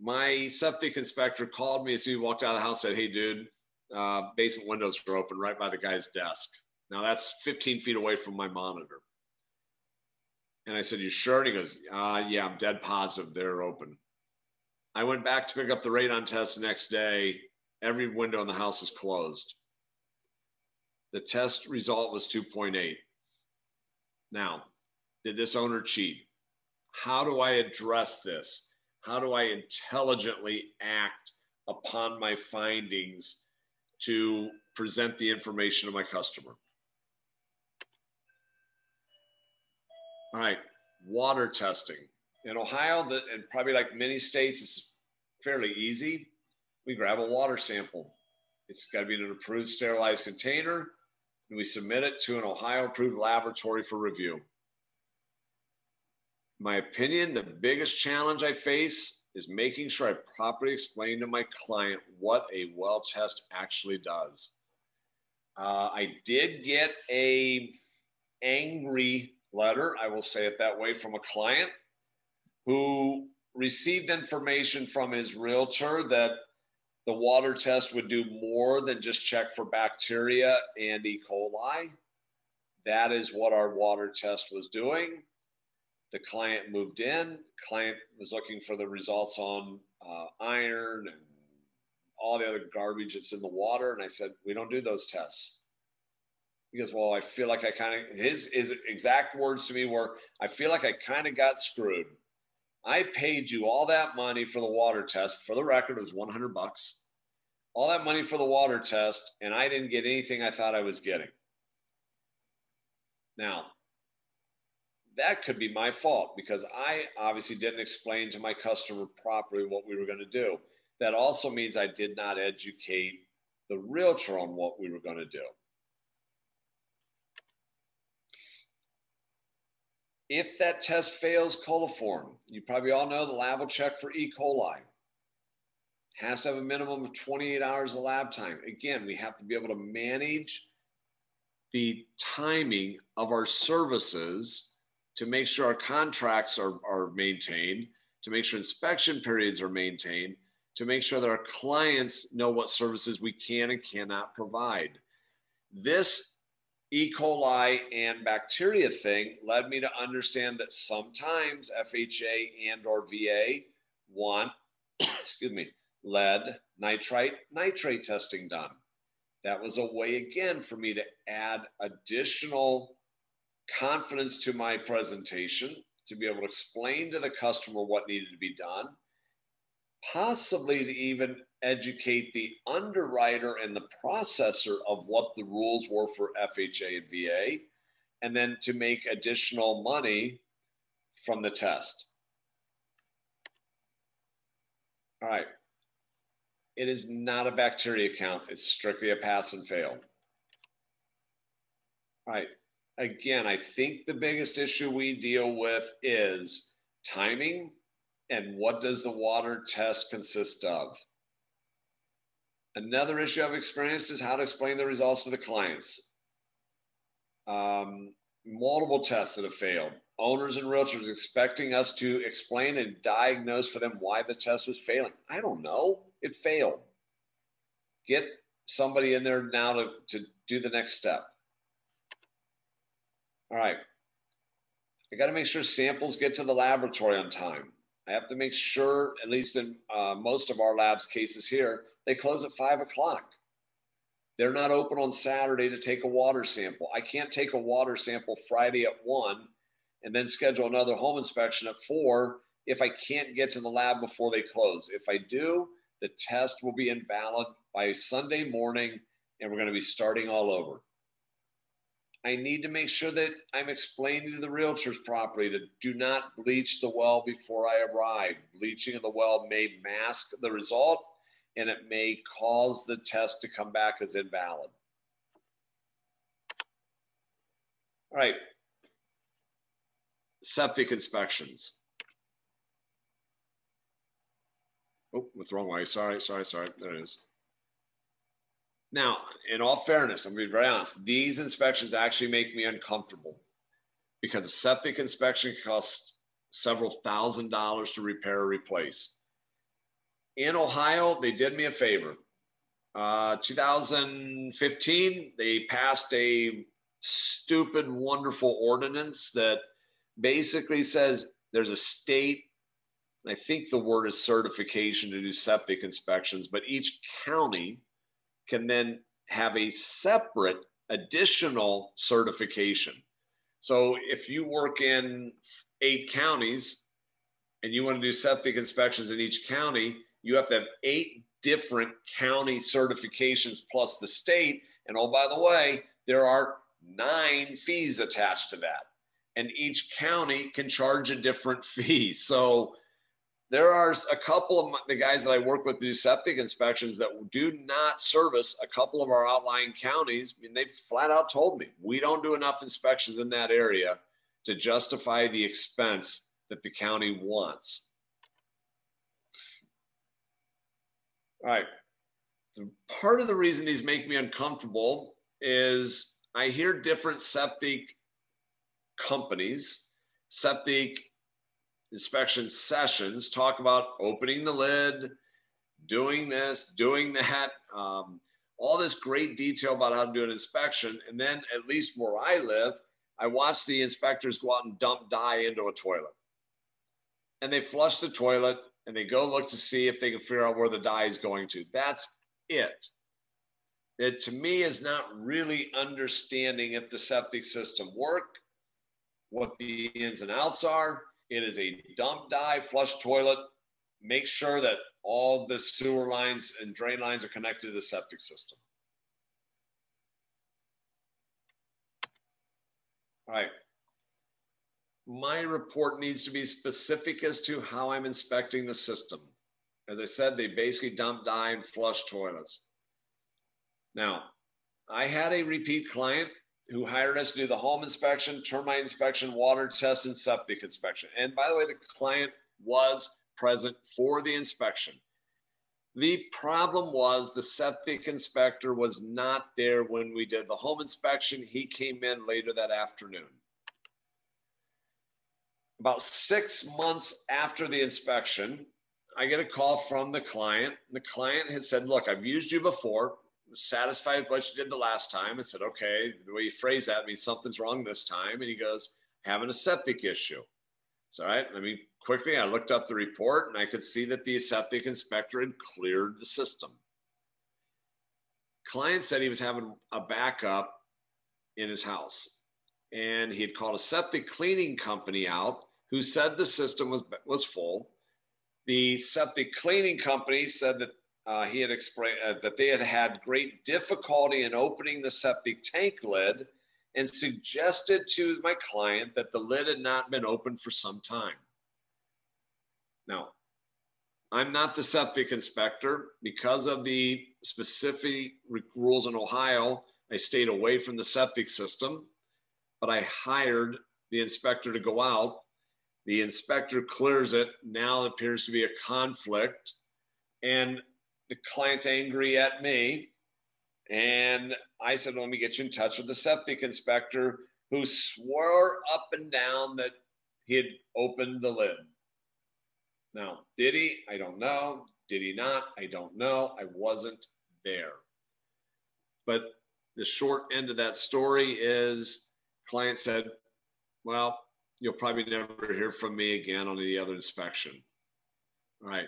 My septic inspector called me as soon as he walked out of the house, said, hey, dude, basement windows are open right by the guy's desk. Now, that's 15 feet away from my monitor. And I said, you sure? And he goes, yeah, I'm dead positive they're open. I went back to pick up the radon test the next day. Every window in the house is closed. The test result was 2.8. Now, did this owner cheat? How do I address this? How do I intelligently act upon my findings to present the information to my customer. All right, water testing. In Ohio, and probably like many states, it's fairly easy. We grab a water sample. It's got to be in an approved sterilized container, and we submit it to an Ohio approved laboratory for review. In my opinion, the biggest challenge I face is making sure I properly explain to my client what a well test actually does. I did get an angry letter, I will say it that way, from a client who received information from his realtor that the water test would do more than just check for bacteria and E. coli. That is what our water test was doing. The client moved in, client was looking for the results on iron and all the other garbage that's in the water. And I said, we don't do those tests. He goes, well, I feel like I kind of, his exact words to me were, I feel like I kind of got screwed. I paid you all that money for the water test. For the record, it was $100. All that money for the water test, and I didn't get anything I thought I was getting. Now, that could be my fault because I obviously didn't explain to my customer properly what we were going to do. That also means I did not educate the realtor on what we were going to do. If that test fails coliform, you probably all know the lab will check for E. coli. Has to have a minimum of 28 hours of lab time. Again, we have to be able to manage the timing of our services to make sure our contracts are maintained, to make sure inspection periods are maintained, to make sure that our clients know what services we can and cannot provide. This E. coli and bacteria thing led me to understand that sometimes FHA and or VA want, excuse me, lead, nitrite, nitrate testing done. That was a way again for me to add additional confidence to my presentation, to be able to explain to the customer what needed to be done, possibly to even educate the underwriter and the processor of what the rules were for FHA and VA, and then to make additional money from the test. All right. It is not a bacteria count. It's strictly a pass and fail. All right. Again, I think the biggest issue we deal with is timing and what does the water test consist of. Another issue I've experienced is how to explain the results to the clients. Multiple tests that have failed. Owners and realtors expecting us to explain and diagnose for them why the test was failing. I don't know. It failed. Get somebody in there now to do the next step. All right, I got to make sure samples get to the laboratory on time. I have to make sure, at least in most of our labs cases here, they close at 5 o'clock. They're not open on Saturday to take a water sample. I can't take a water sample Friday at 1 and then schedule another home inspection at 4 if I can't get to the lab before they close. If I do, the test will be invalid by Sunday morning and we're going to be starting all over. I need to make sure that I'm explaining to the realtors properly to do not bleach the well before I arrive. Bleaching of the well may mask the result and it may cause the test to come back as invalid. All right, septic inspections. Oh, went the wrong way, sorry, there it is. Now, in all fairness, I'm going to be very honest, these inspections actually make me uncomfortable because a septic inspection costs several thousand dollars to repair or replace. In Ohio, they did me a favor. 2015, they passed a stupid, wonderful ordinance that basically says there's a state, I think the word is certification to do septic inspections, but each county can then have a separate additional certification. So if you work in 8 counties and you want to do septic inspections in each county, you have to have 8 different county certifications plus the state. And oh, by the way, there are 9 fees attached to that. And each county can charge a different fee. So there are a couple of the guys that I work with do septic inspections that do not service a couple of our outlying counties. I mean, they've flat out told me, we don't do enough inspections in that area to justify the expense that the county wants. All right. Part of the reason these make me uncomfortable is I hear different septic companies, septic inspection sessions talk about opening the lid, doing this, doing that, all this great detail about how to do an inspection. And then at least where I live, I watch the inspectors go out and dump dye into a toilet. And they flush the toilet and they go look to see if they can figure out where the dye is going to. That's it. It to me is not really understanding if the septic system works, what the ins and outs are. It is a dump dye, flush toilet, make sure that all the sewer lines and drain lines are connected to the septic system. All right. My report needs to be specific as to how I'm inspecting the system. As I said, they basically dump dye and flush toilets. Now, I had a repeat client who hired us to do the home inspection, termite inspection, water test, and septic inspection. And by the way, the client was present for the inspection. The problem was the septic inspector was not there when we did the home inspection. He came in later that afternoon. About 6 months after the inspection, I get a call from the client. The client had said, look, I've used you before. Satisfied with what you did the last time. I said, okay, the way you phrase that means something's wrong this time. And he goes, having a septic issue. So, all right, let me quickly, I looked up the report and I could see that the septic inspector had cleared the system. Client said he was having a backup in his house and he had called a septic cleaning company out who said the system was full. The septic cleaning company said that he had explained that they had had great difficulty in opening the septic tank lid and suggested to my client that the lid had not been open for some time. Now, I'm not the septic inspector. Because of the specific rules in Ohio, I stayed away from the septic system, but I hired the inspector to go out. The inspector clears it. Now it appears to be a conflict. And the client's angry at me. And I said, well, let me get you in touch with the septic inspector, who swore up and down that he had opened the lid. Now, did he? I don't know. Did he not? I don't know. I wasn't there. But the short end of that story is client said, well, you'll probably never hear from me again on any other inspection. All right.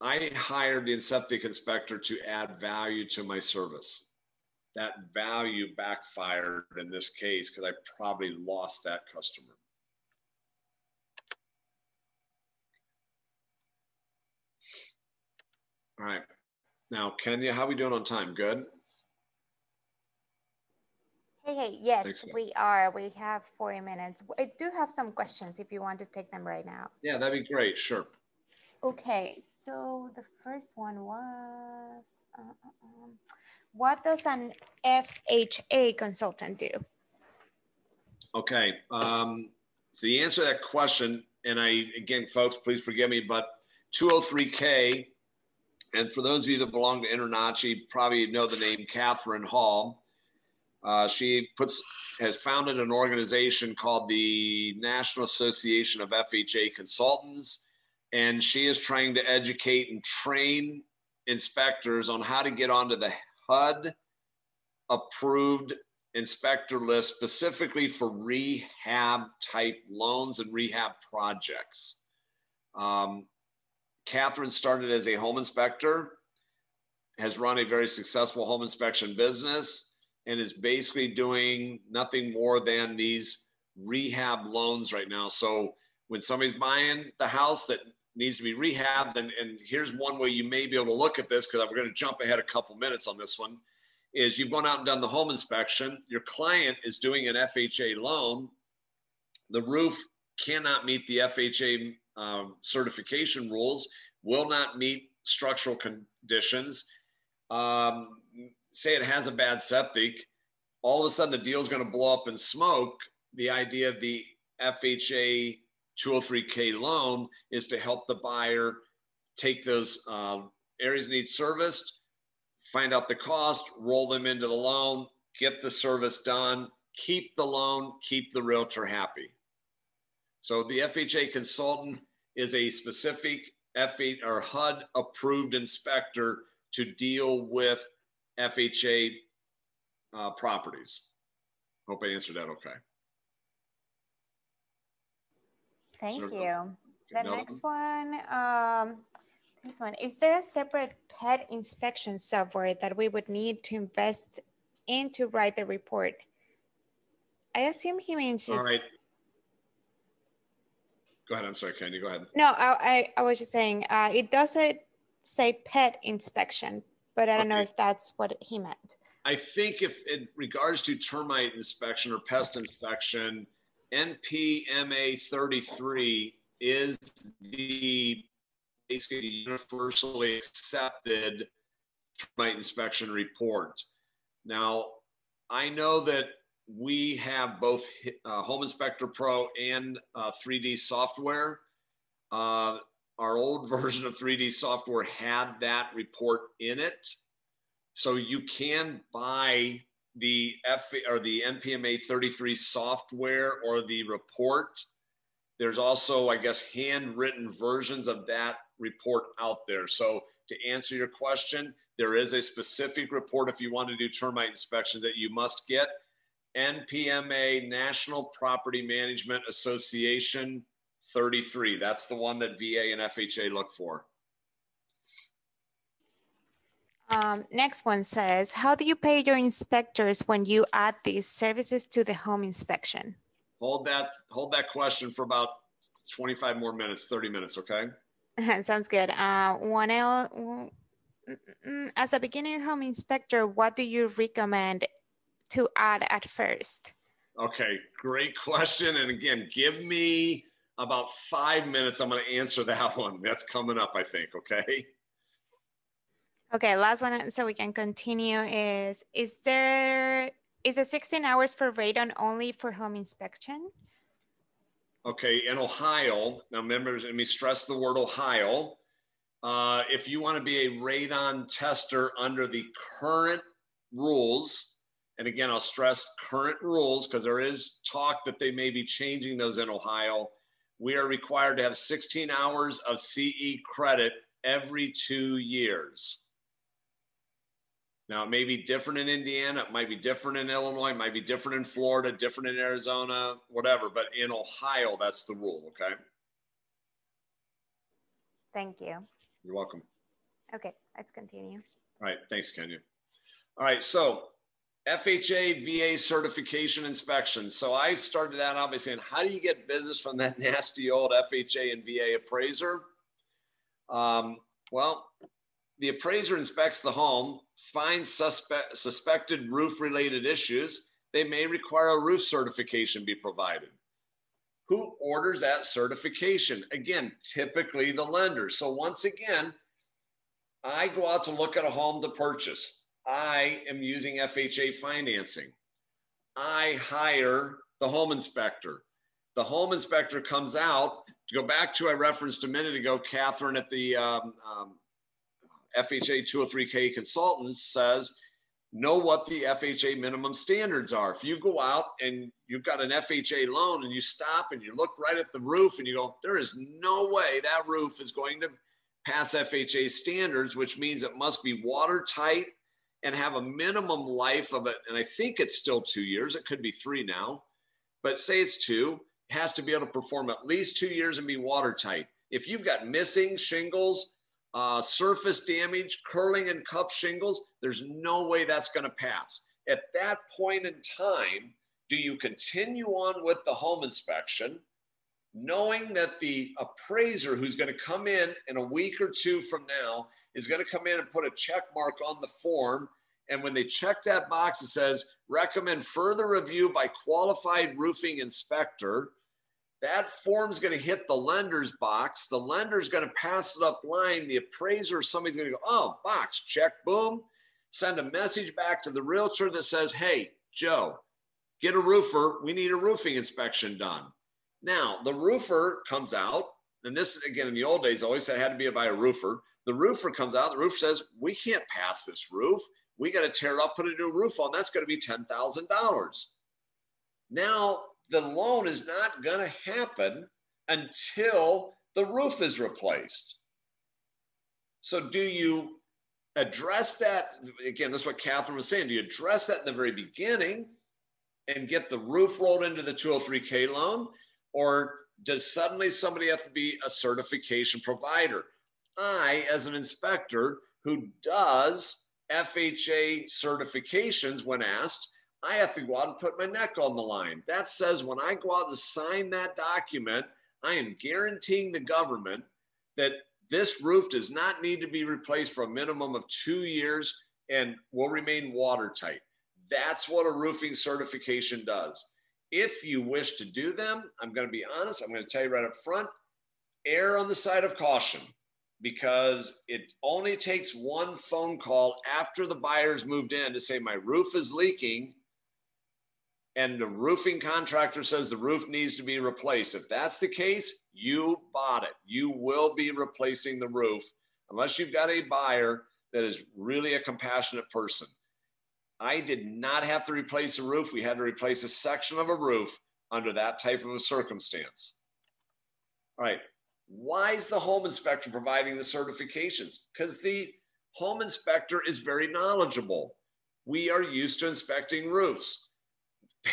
I hired the septic inspector to add value to my service. That value backfired in this case because I probably lost that customer. All right. Now, Kenya, how are we doing on time? Good? Hey, yes, we are. We have 40 minutes. I do have some questions if you want to take them right now. Yeah, that'd be great. Sure. Okay, so the first one was, what does an FHA consultant do? Okay, so the answer to that question, and again, folks, please forgive me, but 203K, and for those of you that belong to InterNACHI, probably know the name Catherine Hall. She has founded an organization called the National Association of FHA Consultants. And she is trying to educate and train inspectors on how to get onto the HUD-approved inspector list, specifically for rehab-type loans and rehab projects. Catherine started as a home inspector, has run a very successful home inspection business, and is basically doing nothing more than these rehab loans right now. So when somebody's buying the house that needs to be rehabbed. And here's one way you may be able to look at this, because we're going to jump ahead a couple minutes on this one, is you've gone out and done the home inspection. Your client is doing an FHA loan. The roof cannot meet the FHA certification rules, will not meet structural conditions. Say it has a bad septic. All of a sudden, the deal is going to blow up in smoke. The idea of the FHA 203K loan is to help the buyer take those areas need serviced, find out the cost, roll them into the loan, get the service done, keep the loan, keep the realtor happy. So the FHA consultant is a specific FHA or HUD approved inspector to deal with FHA properties. Hope I answered that okay. Thank you. The next one, is there a separate pet inspection software that we would need to invest in to write the report? I assume he means just... All right. Go ahead. I'm sorry, Candy. Go ahead. No, I was just saying, it doesn't say pet inspection, but I don't know if that's what he meant. I think if in regards to termite inspection or pest inspection, NPMA 33 is the basically universally accepted termite inspection report. Now, I know that we have both Home Inspector Pro and 3D software. Our old version of 3D software had that report in it. So you can buy the NPMA 33 software or the report. There's also, I guess, handwritten versions of that report out there. So to answer your question, there is a specific report if you want to do termite inspection that you must get. NPMA National Property Management Association 33. That's the one that VA and FHA look for. Next one says, how do you pay your inspectors when you add these services to the home inspection? Hold that question for about 25 more minutes, 30 minutes, okay? Sounds good. As a beginner home inspector, what do you recommend to add at first? Okay, great question. And again, give me about 5 minutes. I'm going to answer that one. That's coming up, I think, okay? Okay, last one, so we can continue, is it 16 hours for radon only for home inspection? Okay, in Ohio, now remember, let me stress the word Ohio. If you want to be a radon tester under the current rules, and again, I'll stress current rules because there is talk that they may be changing those in Ohio. We are required to have 16 hours of CE credit every 2 years. Now, it may be different in Indiana, it might be different in Illinois, it might be different in Florida, different in Arizona, whatever, but in Ohio, that's the rule, okay? Thank you. You're welcome. Okay, let's continue. All right, thanks, Kenya. All right, so FHA VA certification inspection. So I started that out by saying, how do you get business from that nasty old FHA and VA appraiser? Well, the appraiser inspects the home, finds suspected roof-related issues. They may require a roof certification be provided. Who orders that certification? Again, typically the lender. So once again, I go out to look at a home to purchase. I am using FHA financing. I hire the home inspector. The home inspector comes out. To go back to, I referenced a minute ago, Catherine at the FHA 203K consultants says, know what the FHA minimum standards are. If you go out and you've got an FHA loan and you stop and you look right at the roof and you go, there is no way that roof is going to pass FHA standards, which means it must be watertight and have a minimum life of it. And I think it's still 2 years. It could be 3 now, but say it's 2. It has to be able to perform at least 2 years and be watertight. If you've got missing shingles, surface damage, curling and cup shingles, there's no way that's going to pass. At that point in time, do you continue on with the home inspection? knowing that the appraiser who's going to come in a week or two from now is going to come in and put a check mark on the form. And when they check that box, it says, recommend further review by qualified roofing inspector. That form's going to hit the lender's box. The lender's going to pass it up line. The appraiser, somebody's going to go, oh, box, check, boom. Send a message back to the realtor that says, hey, Joe, get a roofer. We need a roofing inspection done. Now, the roofer comes out, and this, again, in the old days, I always said it had to be by a roofer. The roofer comes out. The roofer says, we can't pass this roof. We got to tear it up, put a new roof on. That's going to be $10,000. Now, the loan is not going to happen until the roof is replaced. So do you address that? Again, that's what Catherine was saying. Do you address that in the very beginning and get the roof rolled into the 203K loan? Or does suddenly somebody have to be a certification provider? I, as an inspector who does FHA certifications when asked, I have to go out and put my neck on the line. That says when I go out and sign that document, I am guaranteeing the government that this roof does not need to be replaced for a minimum of 2 years and will remain watertight. That's what a roofing certification does. If you wish to do them, I'm going to be honest, I'm going to tell you right up front, err on the side of caution, because it only takes one phone call after the buyer's moved in to say my roof is leaking, and the roofing contractor says the roof needs to be replaced. If that's the case, you bought it. You will be replacing the roof unless you've got a buyer that is really a compassionate person. I did not have to replace a roof. We had to replace a section of a roof under that type of a circumstance. All right, why is the home inspector providing the certifications? Because the home inspector is very knowledgeable. We are used to inspecting roofs.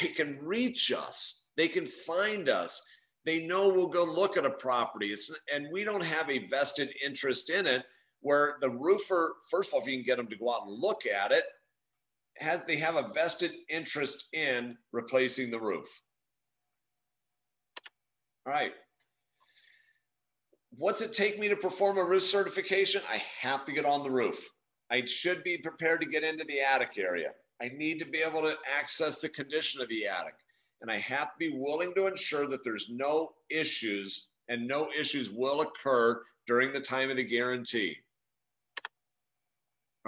They can reach us. They can find us. They know we'll go look at a property. And we don't have a vested interest in it where the roofer, first of all, if you can get them to go out and look at it, they have a vested interest in replacing the roof. All right. What's it take me to perform a roof certification? I have to get on the roof. I should be prepared to get into the attic area. I need to be able to access the condition of the attic. And I have to be willing to ensure that there's no issues, and no issues will occur during the time of the guarantee.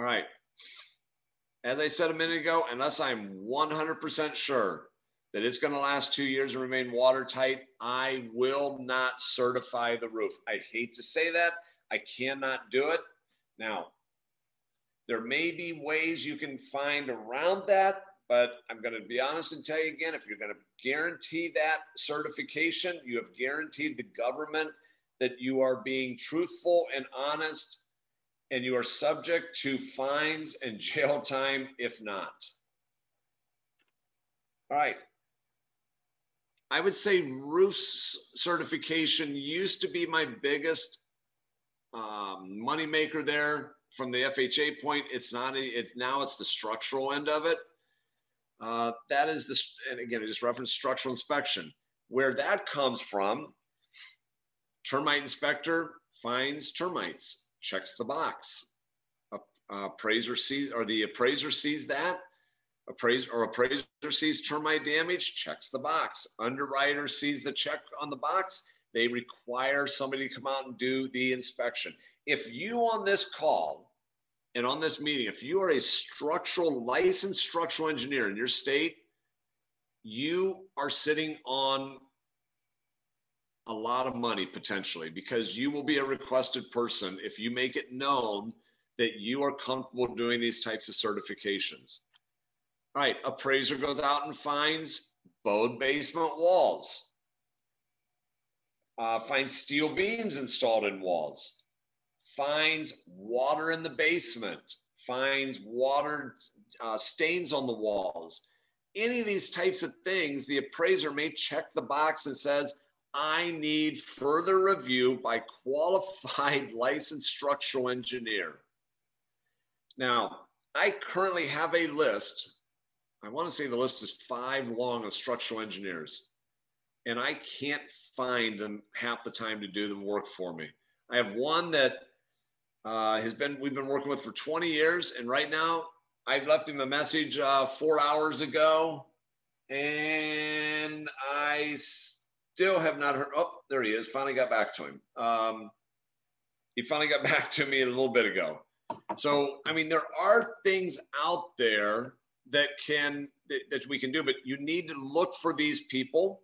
All right. As I said a minute ago, unless I'm 100% sure that it's going to last 2 years and remain watertight, I will not certify the roof. I hate to say that. I cannot do it. Now, there may be ways you can find around that, but I'm going to be honest and tell you again, if you're going to guarantee that certification, you have guaranteed the government that you are being truthful and honest, and you are subject to fines and jail time if not. All right. I would say roof certification used to be my biggest moneymaker there from the FHA point. Now it's the structural end of it. That is the, and again, I just referenced structural inspection. Where that comes from, termite inspector finds termites. Checks the box. The appraiser sees that. Appraiser sees termite damage, checks the box. Underwriter sees the check on the box. They require somebody to come out and do the inspection. If you on this call and on this meeting, if you are a licensed structural engineer in your state, you are sitting on a lot of money potentially, because you will be a requested person if you make it known that you are comfortable doing these types of certifications. All right, appraiser goes out and finds bowed basement walls, finds steel beams installed in walls, finds water in the basement, finds water stains on the walls. Any of these types of things, the appraiser may check the box and says, I need further review by qualified licensed structural engineer. Now, I currently have a list. I want to say the list is 5 long of structural engineers. and I can't find them half the time to do the work for me. I have one that we've been working with for 20 years, and right now I left him a message 4 hours ago, and I still have not heard. Oh, there he is. Finally got back to him. He finally got back to me a little bit ago. So, I mean, there are things out there that we can do, but you need to look for these people.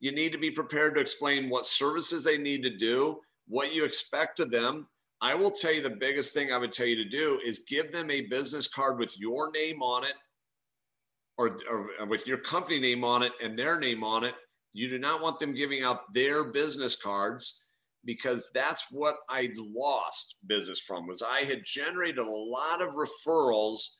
You need to be prepared to explain what services they need to do, what you expect of them. I will tell you the biggest thing I would tell you to do is give them a business card with your name on it, or with your company name on it and their name on it. You do not want them giving out their business cards, because that's what I lost business from, was I had generated a lot of referrals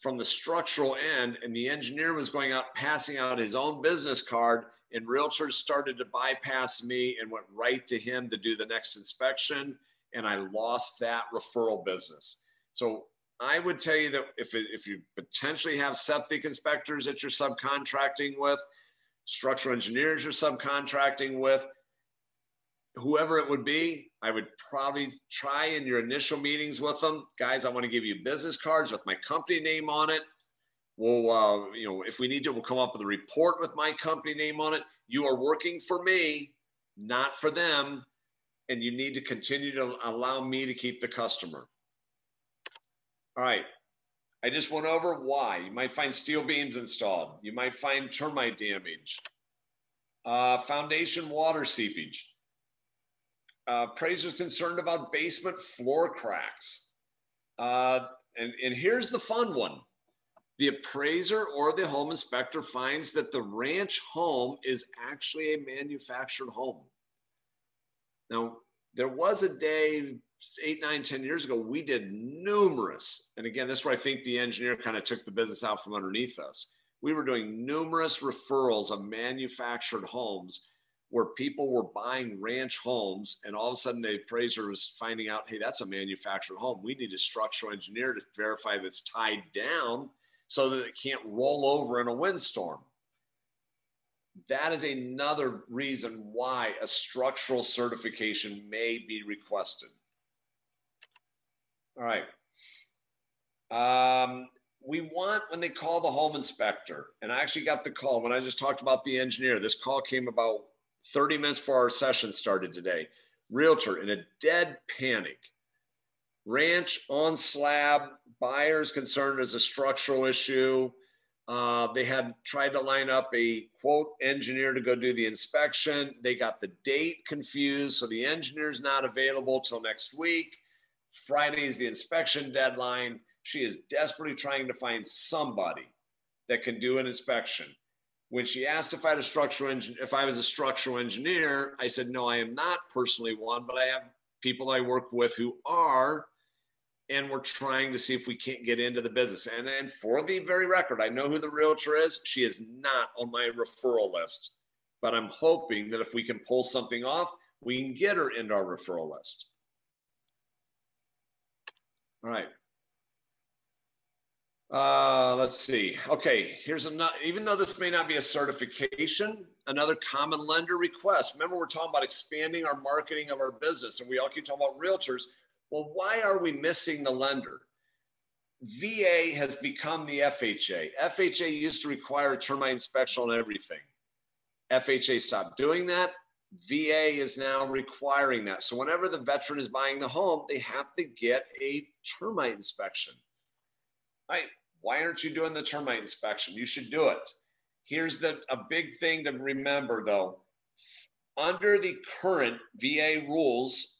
from the structural end, and the engineer was going out passing out his own business card, and realtors started to bypass me and went right to him to do the next inspection, and I lost that referral business. So I would tell you that if you potentially have septic inspectors that you're subcontracting with, structural engineers you're subcontracting with, whoever it would be, I would probably try in your initial meetings with them, guys, I want to give you business cards with my company name on it. We'll, you know, if we need to, we'll come up with a report with my company name on it. You are working for me, not for them, and you need to continue to allow me to keep the customer. All right. I just went over why. You might find steel beams installed. You might find termite damage, foundation water seepage. Appraisers concerned about basement floor cracks. And here's the fun one. The appraiser or the home inspector finds that the ranch home is actually a manufactured home. Now, there was a day 8, 9, 10 years ago, we did numerous, and again, this is where I think the engineer kind of took the business out from underneath us. We were doing numerous referrals of manufactured homes where people were buying ranch homes, and all of a sudden the appraiser was finding out, hey, that's a manufactured home. We need a structural engineer to verify that it's tied down so that it can't roll over in a windstorm. That is another reason why a structural certification may be requested. All right. We want, when they call the home inspector, and I actually got the call when I just talked about the engineer, this call came about 30 minutes before our session started today. Realtor in a dead panic. Ranch on slab, buyers concerned as a structural issue. They had tried to line up a quote engineer to go do the inspection. They got the date confused. So the engineer's not available till next week. Friday is the inspection deadline. She is desperately trying to find somebody that can do an inspection. When she asked if I had a structural engineer, if I was a structural engineer, I said, no, I am not personally one, but I have people I work with who are, and we're trying to see if we can't get into the business. And for the very record, I know who the realtor is. She is not on my referral list, but I'm hoping that if we can pull something off, we can get her into our referral list. All right. Let's see. Okay, here's another, even though this may not be a certification, another common lender request. Remember, we're talking about expanding our marketing of our business, and we all keep talking about realtors. Well, why are we missing the lender? VA has become the FHA. FHA used to require a termite inspection on everything. FHA stopped doing that. VA is now requiring that. So whenever the veteran is buying the home, they have to get a termite inspection. Right? Why aren't you doing the termite inspection? You should do it. Here's a big thing to remember though. Under the current VA rules,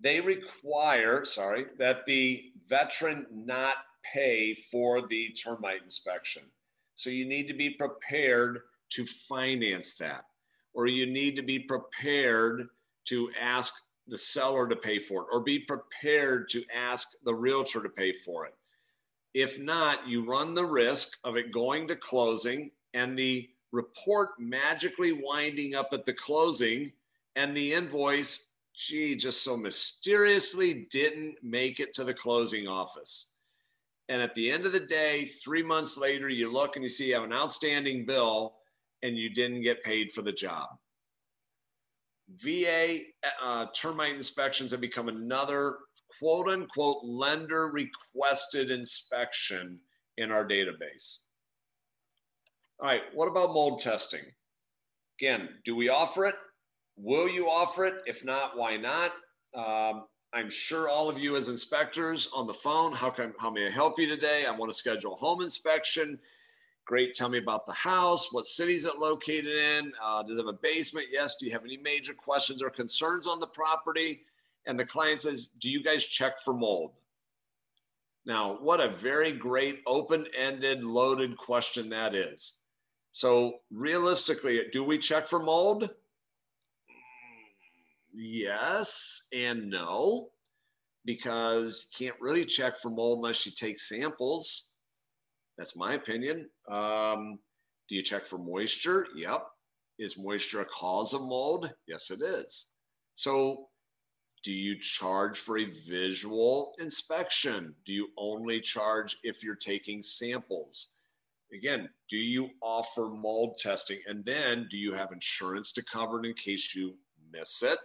they require, sorry, that the veteran not pay for the termite inspection. So you need to be prepared to finance that, or you need to be prepared to ask the seller to pay for it, or be prepared to ask the realtor to pay for it. If not, you run the risk of it going to closing and the report magically winding up at the closing, and the invoice, gee, just so mysteriously didn't make it to the closing office. And at the end of the day, 3 months later, you look and you see you have an outstanding bill, and you didn't get paid for the job. VA termite inspections have become another quote unquote lender requested inspection in our database. All right, what about mold testing? Again, do we offer it? Will you offer it? If not, why not? I'm sure all of you as inspectors on the phone, how may I help you today? I want to schedule a home inspection. Great, tell me about the house. What city is it located in? Does it have a basement? Yes. Do you have any major questions or concerns on the property? And the client says, do you guys check for mold? Now, what a very great open-ended, loaded question that is. So realistically, do we check for mold? Yes and no, because you can't really check for mold unless you take samples. That's my opinion. Do you check for moisture? Yep. Is moisture a cause of mold? Yes, it is. So do you charge for a visual inspection? Do you only charge if you're taking samples? Again, do you offer mold testing? And then do you have insurance to cover it in case you miss it?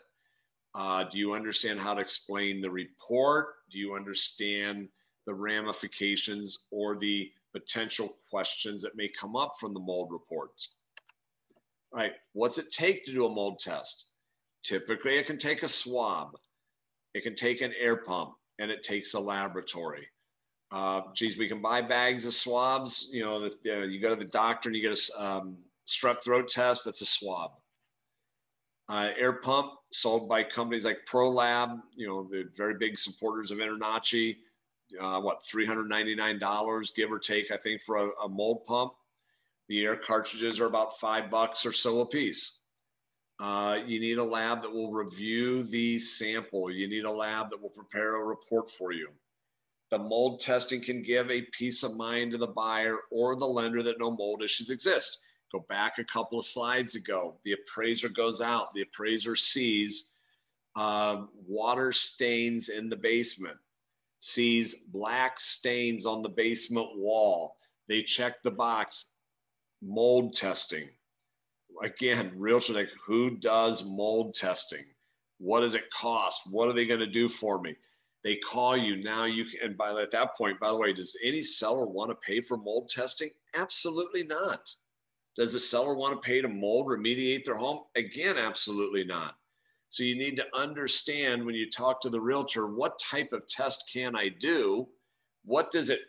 Do you understand how to explain the report? Do you understand the ramifications or the potential questions that may come up from the mold reports? All right, what's it take to do a mold test? Typically, it can take a swab. It can take an air pump, and it takes a laboratory. Geez, we can buy bags of swabs. You know, you go to the doctor and you get a strep throat test, that's a swab. Air pump sold by companies like ProLab, you know, the very big supporters of InterNACHI, what, $399, give or take, I think, for a mold pump. The air cartridges are about $5 or so a piece. You need a lab that will review the sample. You need a lab that will prepare a report for you. The mold testing can give a peace of mind to the buyer or the lender that no mold issues exist. Go back a couple of slides ago. The appraiser goes out. The appraiser sees water stains in the basement, sees black stains on the basement wall. They check the box, mold testing. Again, realtor, like, who does mold testing? What does it cost? What are they going to do for me? They call you. Now you can, and by at that point, by the way, does any seller want to pay for mold testing? Absolutely not. Does the seller want to pay to mold remediate their home? Again, absolutely not. So you need to understand when you talk to the realtor, what type of test can I do? What does it,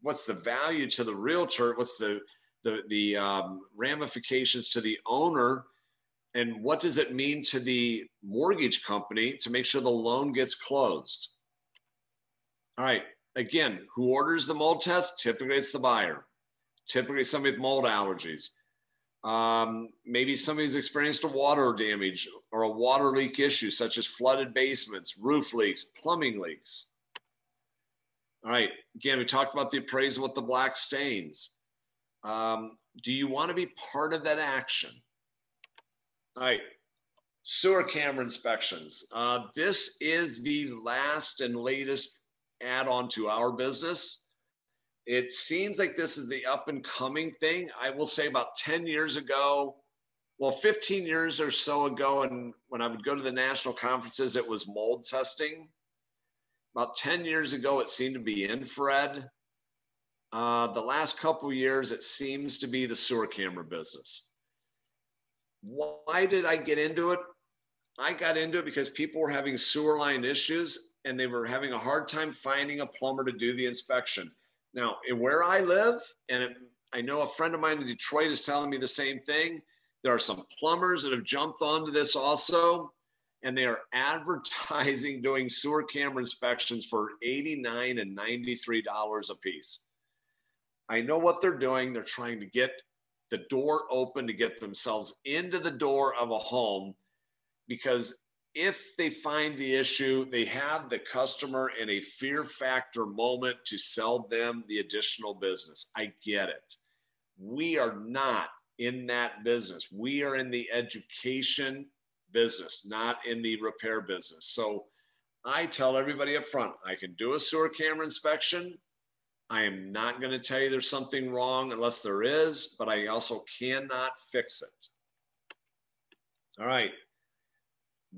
what's the value to the realtor? What's the ramifications to the owner? And what does it mean to the mortgage company to make sure the loan gets closed? All right, again, who orders the mold test? Typically it's the buyer. Typically somebody with mold allergies. Maybe somebody's experienced a water damage or a water leak issue, such as flooded basements, roof leaks, plumbing leaks. All right, again, we talked about the appraisal with the black stains. Do you want to be part of that action? All right, sewer camera inspections. This is the last and latest add-on to our business. It seems like this is the up and coming thing. I will say about 10 years ago, well, 15 years or so ago, and when I would go to the national conferences, it was mold testing. About 10 years ago, it seemed to be infrared. The last couple of years, it seems to be the sewer camera business. Why did I get into it? I got into it because people were having sewer line issues and they were having a hard time finding a plumber to do the inspection. Now, where I live, and I know a friend of mine in Detroit is telling me the same thing, there are some plumbers that have jumped onto this also, and they are advertising doing sewer camera inspections for $89 and $93 a piece. I know what they're doing. They're trying to get the door open to get themselves into the door of a home, because if they find the issue, they have the customer in a fear factor moment to sell them the additional business. I get it. We are not in that business. We are in the education business, not in the repair business. So I tell everybody up front, I can do a sewer camera inspection. I am not going to tell you there's something wrong unless there is, but I also cannot fix it. All right.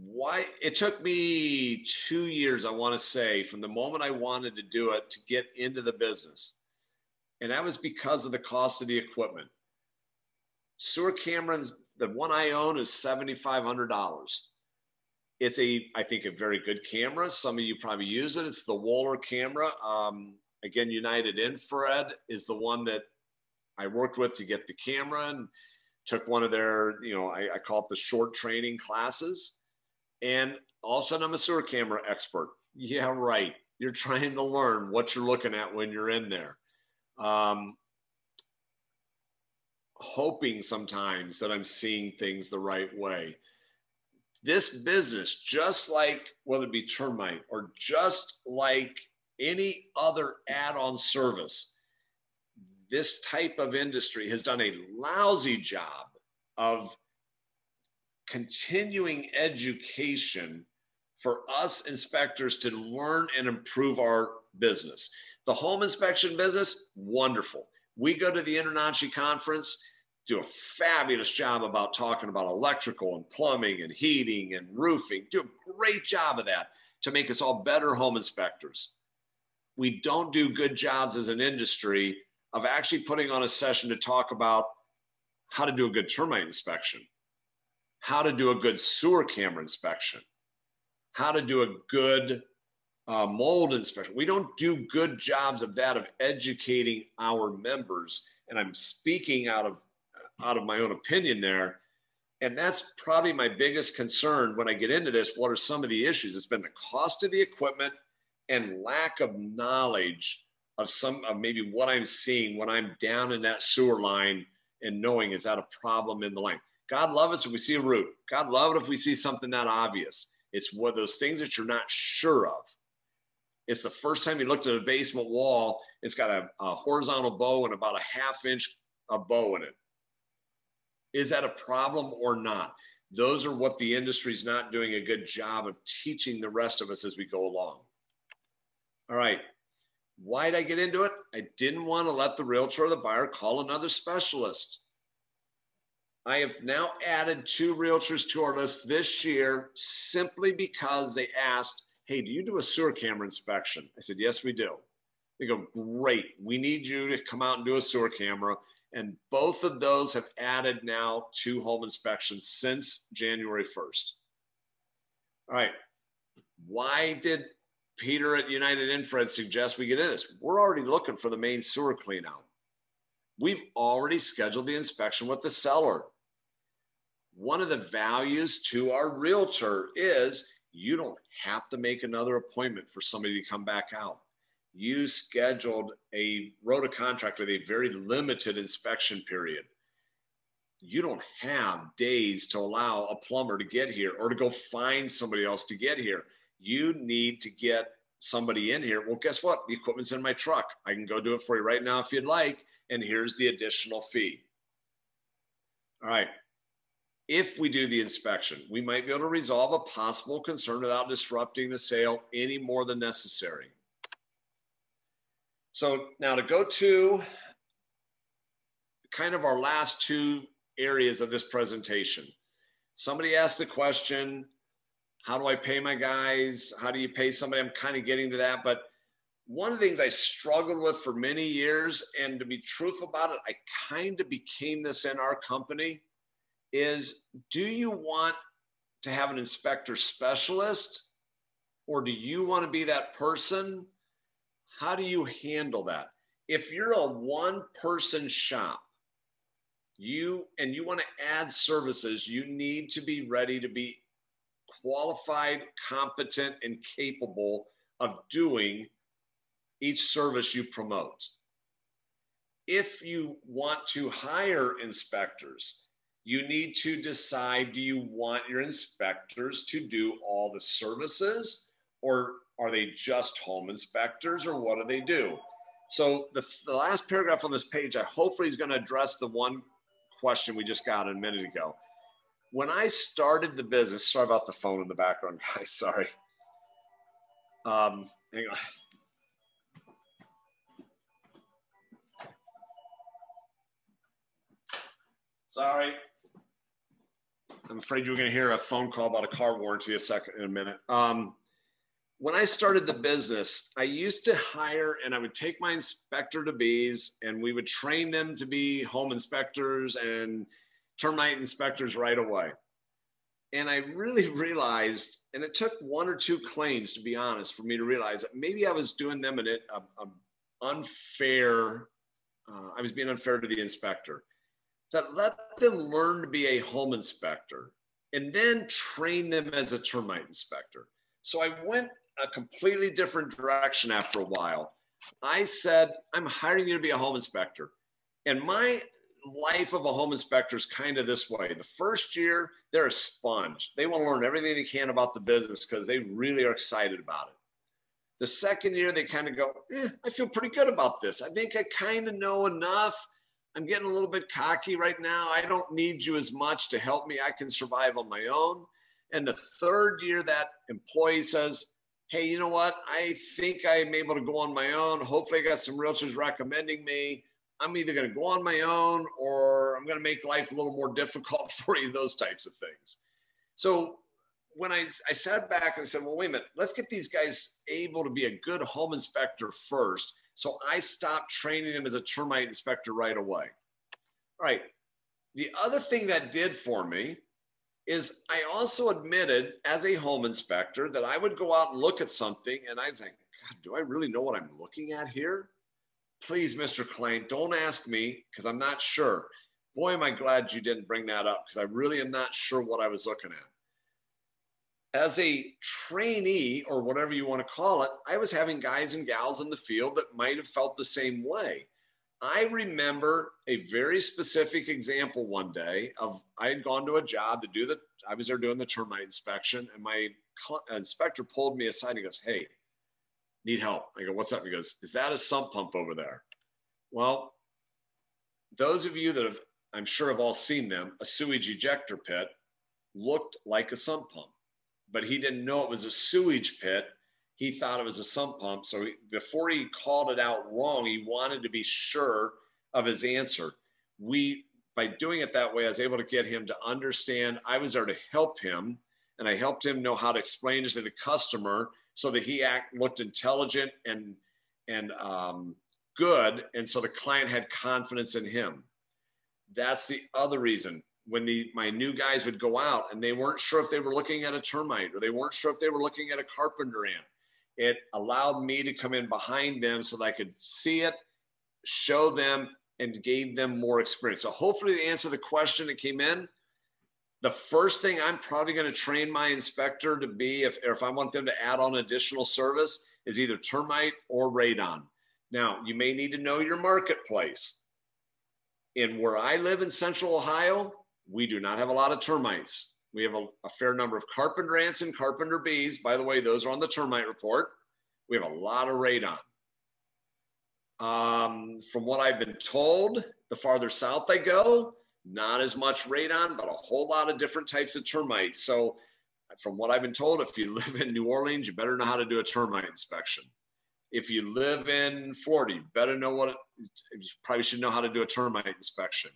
Why? It took me 2 years, I want to say, from the moment I wanted to do it to get into the business. And that was because of the cost of the equipment. Sewer Cameron's, the one I own, is $7,500. It's a, I think, a very good camera. Some of you probably use it. It's the Waller camera. Again, United Infrared is the one that I worked with to get the camera, and took one of their, you know, I call it the short training classes. And all of a sudden, I'm a sewer camera expert. Yeah, right. You're trying to learn what you're looking at when you're in there. Hoping sometimes that I'm seeing things the right way. This business, just like whether it be termite or just like any other add-on service, this type of industry has done a lousy job of continuing education for us inspectors to learn and improve our business. The home inspection business, wonderful. We go to the InterNACHI conference, do a fabulous job about talking about electrical and plumbing and heating and roofing, do a great job of that to make us all better home inspectors. We don't do good jobs as an industry of actually putting on a session to talk about how to do a good termite inspection, how to do a good sewer camera inspection, how to do a good mold inspection. We don't do good jobs of that, of educating our members. And I'm speaking out of my own opinion there. And that's probably my biggest concern when I get into this. What are some of the issues? It's been the cost of the equipment and lack of knowledge of some of maybe what I'm seeing when I'm down in that sewer line and knowing, is that a problem in the line? God love us if we see a root. God love it if we see something not obvious. It's one of those things that you're not sure of. It's the first time you looked at a basement wall, it's got a horizontal bow and about a half-inch bow in it. Is that a problem or not? Those are what the industry's not doing a good job of teaching the rest of us as we go along. All right, why did I get into it? I didn't want to let the realtor or the buyer call another specialist. I have now added 2 realtors to our list this year simply because they asked, hey, do you do a sewer camera inspection? I said, yes, we do. They go, great, we need you to come out and do a sewer camera. And both of those have added now 2 home inspections since January 1st. All right, why did Peter at United Infrared suggests we get into this? We're already looking for the main sewer cleanout. We've already scheduled the inspection with the seller. One of the values to our realtor is you don't have to make another appointment for somebody to come back out. You scheduled wrote a contract with a very limited inspection period. You don't have days to allow a plumber to get here or to go find somebody else to get here. You need to get somebody in here. Well, guess what? The equipment's in my truck. I can go do it for you right now if you'd like. And here's the additional fee. All right. If we do the inspection, we might be able to resolve a possible concern without disrupting the sale any more than necessary. So now to go to kind of our last 2 areas of this presentation. Somebody asked the question, how do I pay my guys? How do you pay somebody? I'm kind of getting to that. But one of the things I struggled with for many years, and to be truthful about it, I kind of became this in our company, is do you want to have an inspector specialist, or do you want to be that person? How do you handle that? If you're a one-person shop, you want to add services, you need to be ready to be qualified, competent, and capable of doing each service you promote. If you want to hire inspectors, you need to decide, do you want your inspectors to do all the services, or are they just home inspectors, or what do they do? So the last paragraph on this page, I hopefully is going to address the one question we just got a minute ago. When I started the business, sorry about the phone in the background, guys, sorry. Hang on. Sorry. I'm afraid you're going to hear a phone call about a car warranty in a minute. When I started the business, I used to hire and I would take my inspector-to-bes and we would train them to be home inspectors and termite inspectors right away. And I really realized, and it took one or two claims, to be honest, for me to realize that maybe I was doing them an unfair, I was being unfair to the inspector. That let them learn to be a home inspector and then train them as a termite inspector. So I went a completely different direction after a while. I said, I'm hiring you to be a home inspector. And my life of a home inspector is kind of this way. The first year, they're a sponge. They want to learn everything they can about the business because they really are excited about it. The second year, they kind of go, I feel pretty good about this. I think I kind of know enough. I'm getting a little bit cocky right now. I don't need you as much to help me. I can survive on my own. And the third year, that employee says, hey, you know what? I think I'm able to go on my own. Hopefully I got some realtors recommending me. I'm either going to go on my own or I'm going to make life a little more difficult for you, those types of things. So when I sat back and said, well, wait a minute, let's get these guys able to be a good home inspector first. So I stopped training them as a termite inspector right away. All right. The other thing that did for me is I also admitted as a home inspector that I would go out and look at something and I was like, God, do I really know what I'm looking at here? Please, Mr. Klein, don't ask me because I'm not sure. Boy, am I glad you didn't bring that up because I really am not sure what I was looking at. As a trainee or whatever you want to call it, I was having guys and gals in the field that might have felt the same way. I remember a very specific example one day of I had gone to a job to do the, I was there doing the termite inspection and my inspector pulled me aside and he goes, hey, need help. I go, what's up? He goes, is that a sump pump over there? Well, those of you that have, I'm sure have all seen them, a sewage ejector pit looked like a sump pump, but he didn't know it was a sewage pit. He thought it was a sump pump. So before he called it out wrong, he wanted to be sure of his answer. By doing it that way, I was able to get him to understand. I was there to help him and I helped him know how to explain it to the customer so that he looked intelligent and good. And so the client had confidence in him. That's the other reason. When my new guys would go out and they weren't sure if they were looking at a termite or they weren't sure if they were looking at a carpenter ant, it allowed me to come in behind them so that I could see it, show them, and gave them more experience. So hopefully to answer the question that came in, the first thing I'm probably going to train my inspector to be, if I want them to add on additional service, is either termite or radon. Now, you may need to know your marketplace. In where I live in Central Ohio, we do not have a lot of termites. We have a fair number of carpenter ants and carpenter bees. By the way, those are on the termite report. We have a lot of radon. From what I've been told, the farther south I go, not as much radon, but a whole lot of different types of termites. So from what I've been told, if you live in New Orleans, you better know how to do a termite inspection. If you live in Florida, you better know you probably should know how to do a termite inspection.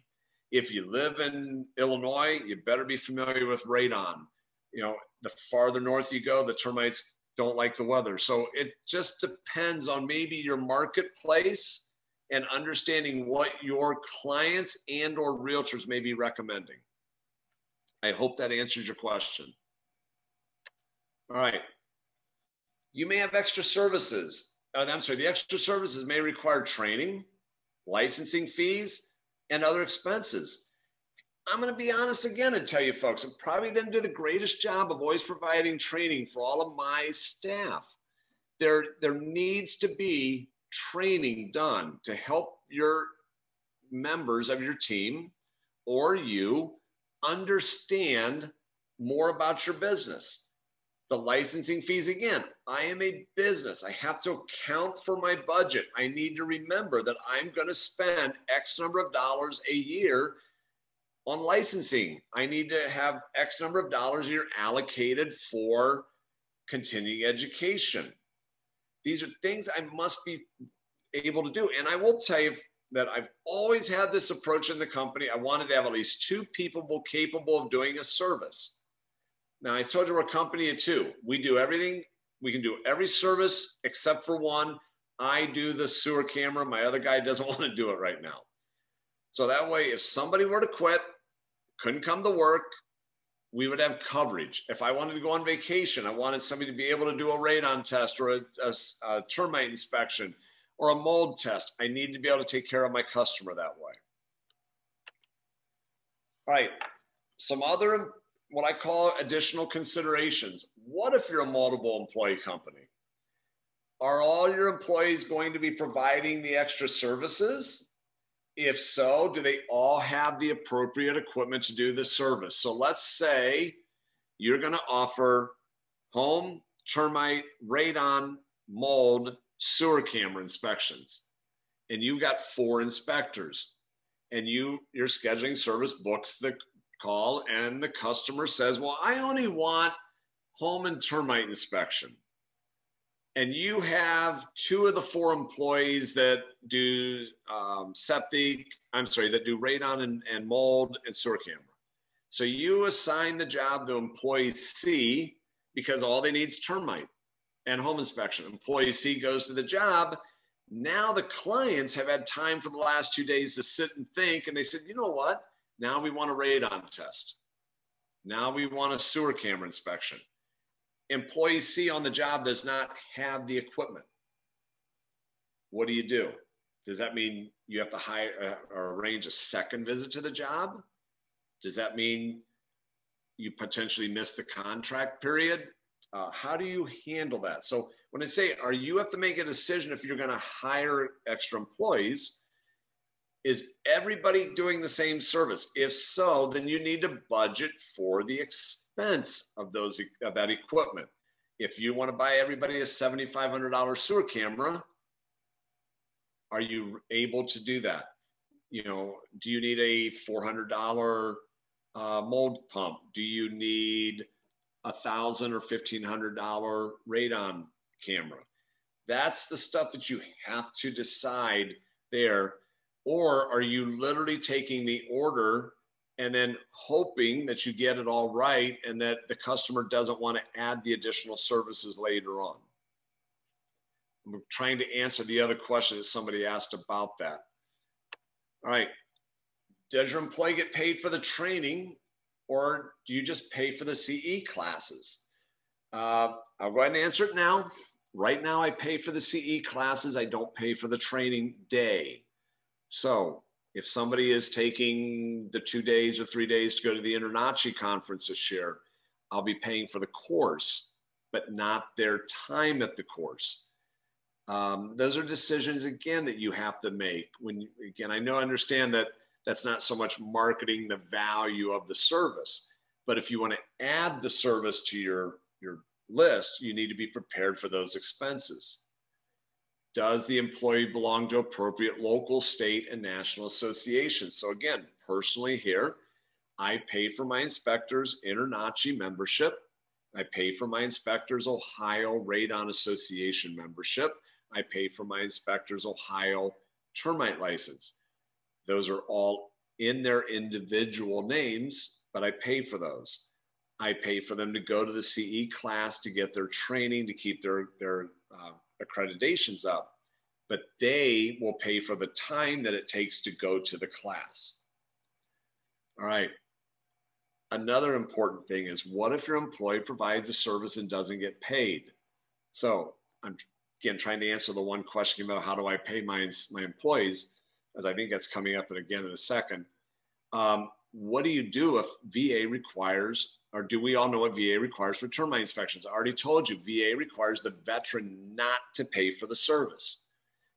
If you live in Illinois, you better be familiar with radon. You know, the farther north you go, the termites don't like the weather. So it just depends on maybe your marketplace and understanding what your clients and or realtors may be recommending. I hope that answers your question. All right. You may have extra services. I'm sorry, the extra services may require training, licensing fees, and other expenses. I'm gonna be honest again and tell you folks, I probably didn't do the greatest job of always providing training for all of my staff. There needs to be training done to help your members of your team or you understand more about your business. The licensing fees, again, I am a business. I have to account for my budget. I need to remember that I'm going to spend X number of dollars a year on licensing. I need to have X number of dollars a year allocated for continuing education. These are things I must be able to do. And I will tell you, that I've always had this approach in the company. I wanted to have at least two people capable of doing a service. Now, I told you we're a company of two. We do everything. We can do every service except for one. I do the sewer camera. My other guy doesn't want to do it right now. So that way, if somebody were to quit, couldn't come to work, we would have coverage. If I wanted to go on vacation, I wanted somebody to be able to do a radon test or a termite inspection or a mold test. I need to be able to take care of my customer that way. All right, some other, what I call additional considerations. What if you're a multiple employee company? Are all your employees going to be providing the extra services? If so, do they all have the appropriate equipment to do the service? So let's say you're going to offer home, termite, radon, mold, sewer camera inspections, and you've got 4 inspectors, and your scheduling service books the call, and the customer says, well, I only want home and termite inspection. And you have 2 of the 4 employees that do that do radon and mold and sewer camera. So you assign the job to employee C because all they need is termite and home inspection. Employee C goes to the job. Now the clients have had time for the last 2 days to sit and think, and they said, you know what? Now we want a radon test. Now we want a sewer camera inspection. Employee C on the job does not have the equipment. What do you do? Does that mean you have to hire or arrange a second visit to the job? Does that mean you potentially miss the contract period? How do you handle that? So when I say, you have to make a decision if you're going to hire extra employees, is everybody doing the same service? If so, then you need to budget for the expense of that equipment. If you want to buy everybody a $7,500 sewer camera, are you able to do that? You know, do you need a $400 mold pump? Do you need a $1,000 or $1,500 radon camera? That's the stuff that you have to decide there. Or are you literally taking the order and then hoping that you get it all right and that the customer doesn't want to add the additional services later on? I'm trying to answer the other question that somebody asked about that. All right, does your employee get paid for the training, or do you just pay for the CE classes? I'll go ahead and answer it now. Right now, I pay for the CE classes. I don't pay for the training day. So if somebody is taking the 2 days or 3 days to go to the InterNACHI conference this year, I'll be paying for the course, but not their time at the course. Those are decisions, again, that you have to make. When, again, I understand that that's not so much marketing the value of the service, but if you want to add the service to your list, you need to be prepared for those expenses. Does the employee belong to appropriate local, state, and national associations? So again, personally here, I pay for my inspectors' InterNACHI membership. I pay for my inspectors' Ohio Radon Association membership. I pay for my inspectors' Ohio termite license. Those are all in their individual names, but I pay for those. I pay for them to go to the CE class to get their training, to keep their accreditations up, but they will pay for the time that it takes to go to the class. All right. Another important thing is, what if your employee provides a service and doesn't get paid? So I'm, again, trying to answer the one question about how do I pay my employees, as I think that's coming up again in a second. What do you do if VA requires, or do we all know what VA requires for termite inspections? I already told you, VA requires the veteran not to pay for the service.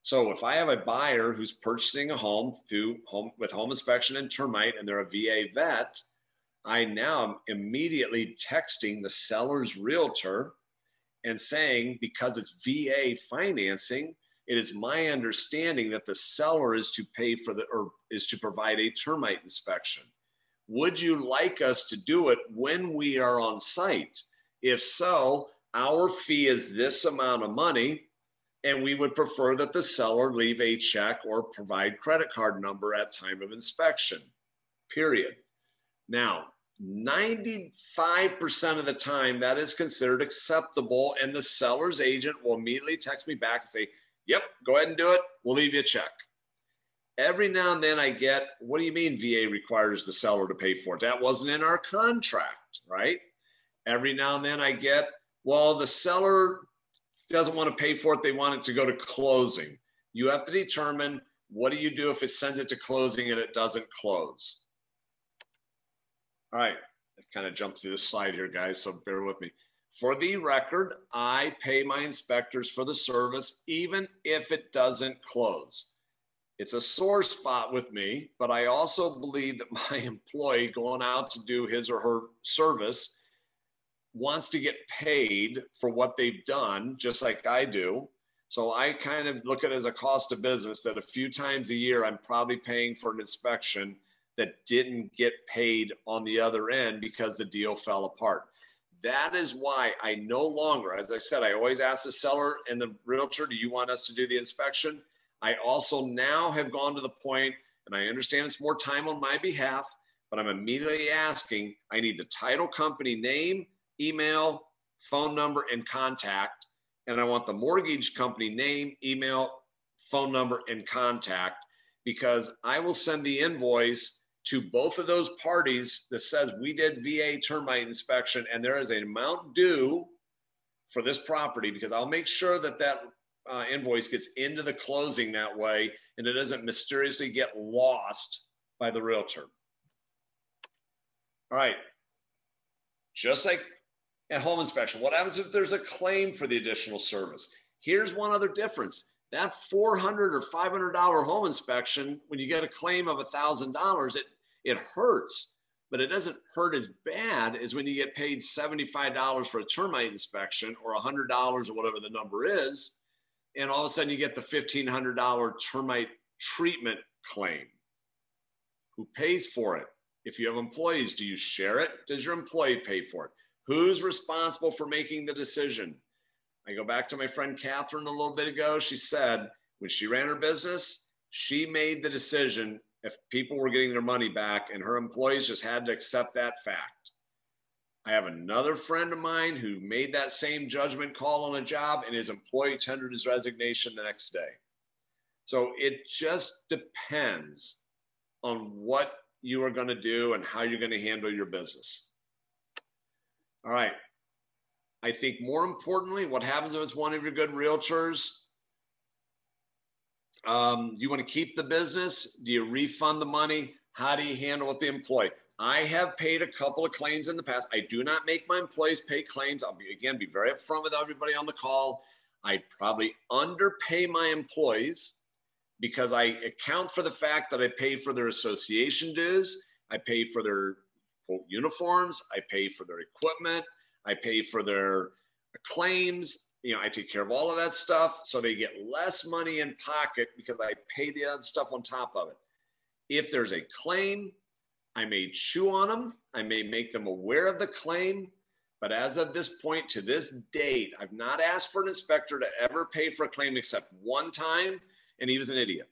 So if I have a buyer who's purchasing a home with home inspection and termite, and they're a VA vet, I now am immediately texting the seller's realtor and saying, because it's VA financing, it is my understanding that the seller is to pay for or is to provide a termite inspection. Would you like us to do it when we are on site? If so, our fee is this amount of money. and we would prefer that the seller leave a check or provide credit card number at time of inspection, period. Now, 95% of the time that is considered acceptable, and the seller's agent will immediately text me back and say, yep, go ahead and do it, we'll leave you a check. Every now and then I get, what do you mean VA requires the seller to pay for it? That wasn't in our contract, right? Every now and then I get, well, the seller doesn't want to pay for it, they want it to go to closing. You have to determine, what do you do if it sends it to closing and it doesn't close? All right, I've kind of jumped through this slide here, guys, so bear with me. For the record, I pay my inspectors for the service, even if it doesn't close. It's a sore spot with me, but I also believe that my employee going out to do his or her service wants to get paid for what they've done, just like I do. So I kind of look at it as a cost of business that a few times a year, I'm probably paying for an inspection that didn't get paid on the other end because the deal fell apart. That is why I no longer, as I said, I always ask the seller and the realtor, do you want us to do the inspection? I also now have gone to the point, and I understand it's more time on my behalf, but I'm immediately asking, I need the title company name, email, phone number, and contact, and I want the mortgage company name, email, phone number, and contact, because I will send the invoice to both of those parties that says we did VA termite inspection, and there is an amount due for this property, because I'll make sure that that invoice gets into the closing that way and it doesn't mysteriously get lost by the realtor. All right, just like at home inspection, what happens if there's a claim for the additional service? Here's one other difference. That $400 or $500 home inspection, when you get a claim of $1,000, it hurts, but it doesn't hurt as bad as when you get paid $75 for a termite inspection or $100 or whatever the number is, and all of a sudden you get the $1,500 termite treatment claim. Who pays for it? If you have employees, do you share it? Does your employee pay for it? Who's responsible for making the decision? I go back to my friend Catherine a little bit ago. She said when she ran her business, she made the decision if people were getting their money back, and her employees just had to accept that fact. I have another friend of mine who made that same judgment call on a job, and his employee tendered his resignation the next day. So it just depends on what you are going to do and how you're going to handle your business. All right. I think more importantly, what happens if it's one of your good realtors? You want to keep the business? Do you refund the money? How do you handle with the employee? I have paid a couple of claims in the past. I do not make my employees pay claims. I'll be very upfront with everybody on the call. I probably underpay my employees because I account for the fact that I pay for their association dues. I pay for their quote, uniforms. I pay for their equipment. I pay for their claims, you know, I take care of all of that stuff. So they get less money in pocket because I pay the other stuff on top of it. If there's a claim, I may chew on them. I may make them aware of the claim. But as of this point, to this date, I've not asked for an inspector to ever pay for a claim except one time, and he was an idiot.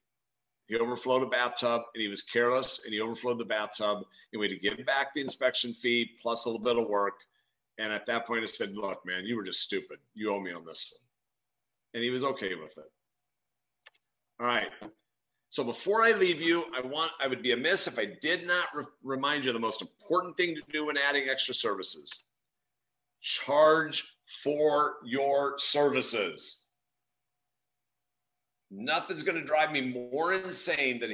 He overflowed a bathtub, and he was careless, and he overflowed the bathtub. And we had to give back the inspection fee plus a little bit of work. And at that point, I said, look, man, you were just stupid. You owe me on this one. And he was okay with it. All right. So before I leave you, I would be amiss if I did not remind you the most important thing to do when adding extra services. Charge for your services. Nothing's going to drive me more insane than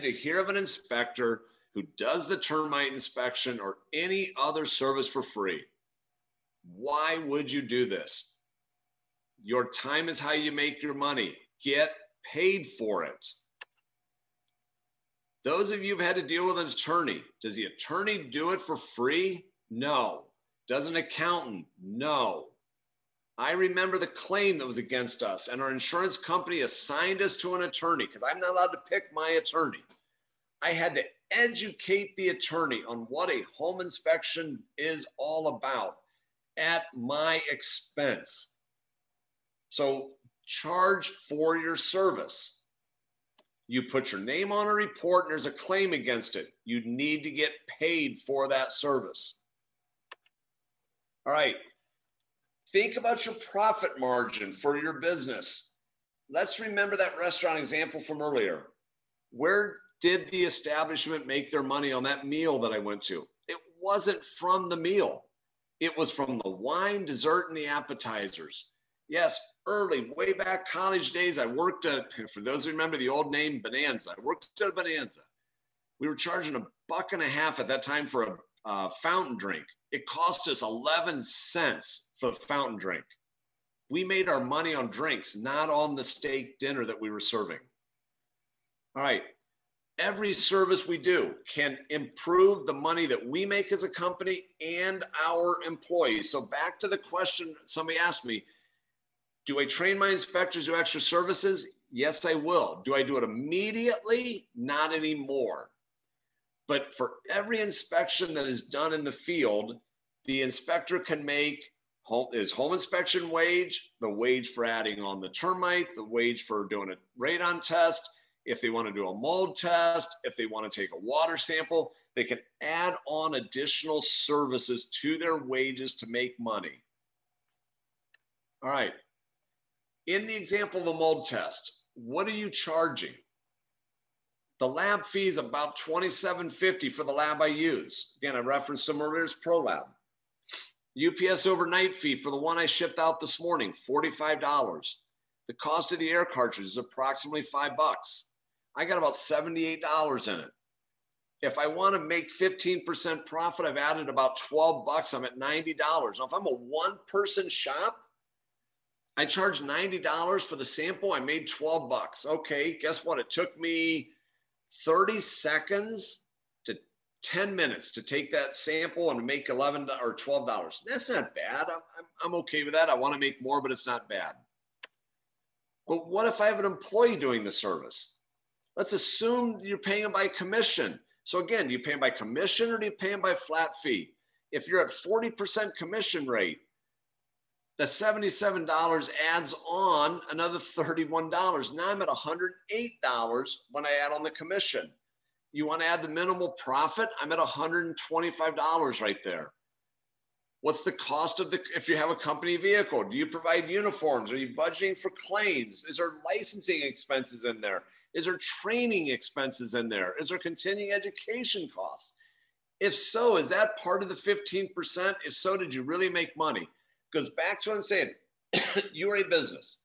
to hear of an inspector who does the termite inspection or any other service for free. Why would you do this? Your time is how you make your money. Get paid for it. Those of you who've had to deal with an attorney, does the attorney do it for free? No. Does an accountant? No. I remember the claim that was against us, and our insurance company assigned us to an attorney because I'm not allowed to pick my attorney. I had to educate the attorney on what a home inspection is all about at my expense. So charge for your service. You put your name on a report and there's a claim against it. You need to get paid for that service. All right. Think about your profit margin for your business. Let's remember that restaurant example from earlier. Where did the establishment make their money on that meal that I went to? It wasn't from the meal. It was from the wine, dessert, and the appetizers. Yes, early, way back college days, I worked at, for those who remember the old name, Bonanza. I worked at a Bonanza. We were charging $1.50 at that time for a fountain drink. It cost us 11 cents for the fountain drink. We made our money on drinks, not on the steak dinner that we were serving. All right, every service we do can improve the money that we make as a company and our employees. So back to the question somebody asked me, do I train my inspectors to do extra services? Yes, I will. Do I do it immediately? Not anymore. But for every inspection that is done in the field, the inspector can make home inspection wage, the wage for adding on the termite, the wage for doing a radon test, if they want to do a mold test, if they want to take a water sample, they can add on additional services to their wages to make money. All right. In the example of a mold test, what are you charging? The lab fee is about $27.50 for the lab I use. Again, I referenced them earlier as ProLab. UPS overnight fee for the one I shipped out this morning, $45. The cost of the air cartridge is approximately $5. I got about $78 in it. If I want to make 15% profit, I've added about $12. I'm at $90. Now, if I'm a one-person shop, I charged $90 for the sample. I made $12. Okay, guess what? It took me 30 seconds to 10 minutes to take that sample and make $11 or $12. That's not bad. I'm okay with that. I want to make more, but it's not bad. But what if I have an employee doing the service? Let's assume you're paying them by commission. So again, do you pay them by commission or do you pay them by flat fee? If you're at 40% commission rate, the $77 adds on another $31. Now I'm at $108 when I add on the commission. You want to add the minimal profit? I'm at $125 right there. What's the cost of if you have a company vehicle? Do you provide uniforms? Are you budgeting for claims? Is there licensing expenses in there? Is there training expenses in there? Is there continuing education costs? If so, is that part of the 15%? If so, did you really make money? Goes back to what I'm saying. You're a business.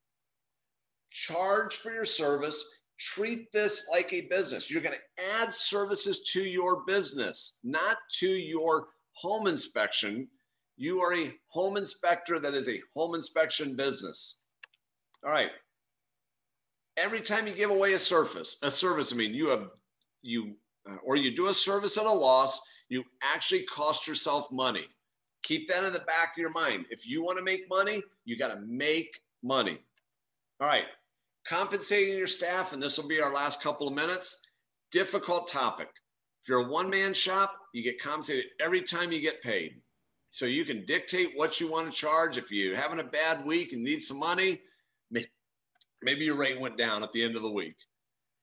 Charge for your service. Treat this like a business. You're going to add services to your business, not to your home inspection. You are a home inspector that is a home inspection business. All right. Every time you give away a service, I mean, you do a service at a loss, you actually cost yourself money. Keep that in the back of your mind. If you want to make money, you got to make money. All right. Compensating your staff, and this will be our last couple of minutes. Difficult topic. If you're a one-man shop, you get compensated every time you get paid. So you can dictate what you want to charge. If you're having a bad week and need some money, maybe your rate went down at the end of the week.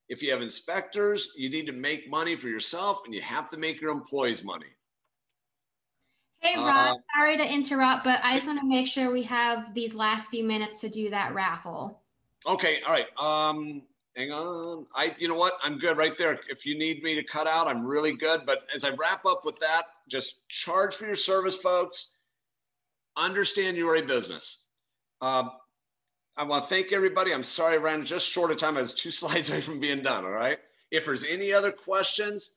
If you have inspectors, you need to make money for yourself, and you have to make your employees money. Hey, Rod, sorry to interrupt, but I just want to make sure we have these last few minutes to do that raffle. Okay, all right. Hang on. You know what? I'm good right there. If you need me to cut out, I'm really good. But as I wrap up with that, just charge for your service, folks. Understand you're a business. I want to thank everybody. I'm sorry I ran just short of time. I was 2 slides away from being done, all right? If there's any other questions,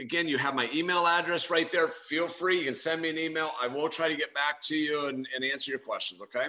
again, you have my email address right there. Feel free. You can send me an email. I will try to get back to you and answer your questions, okay?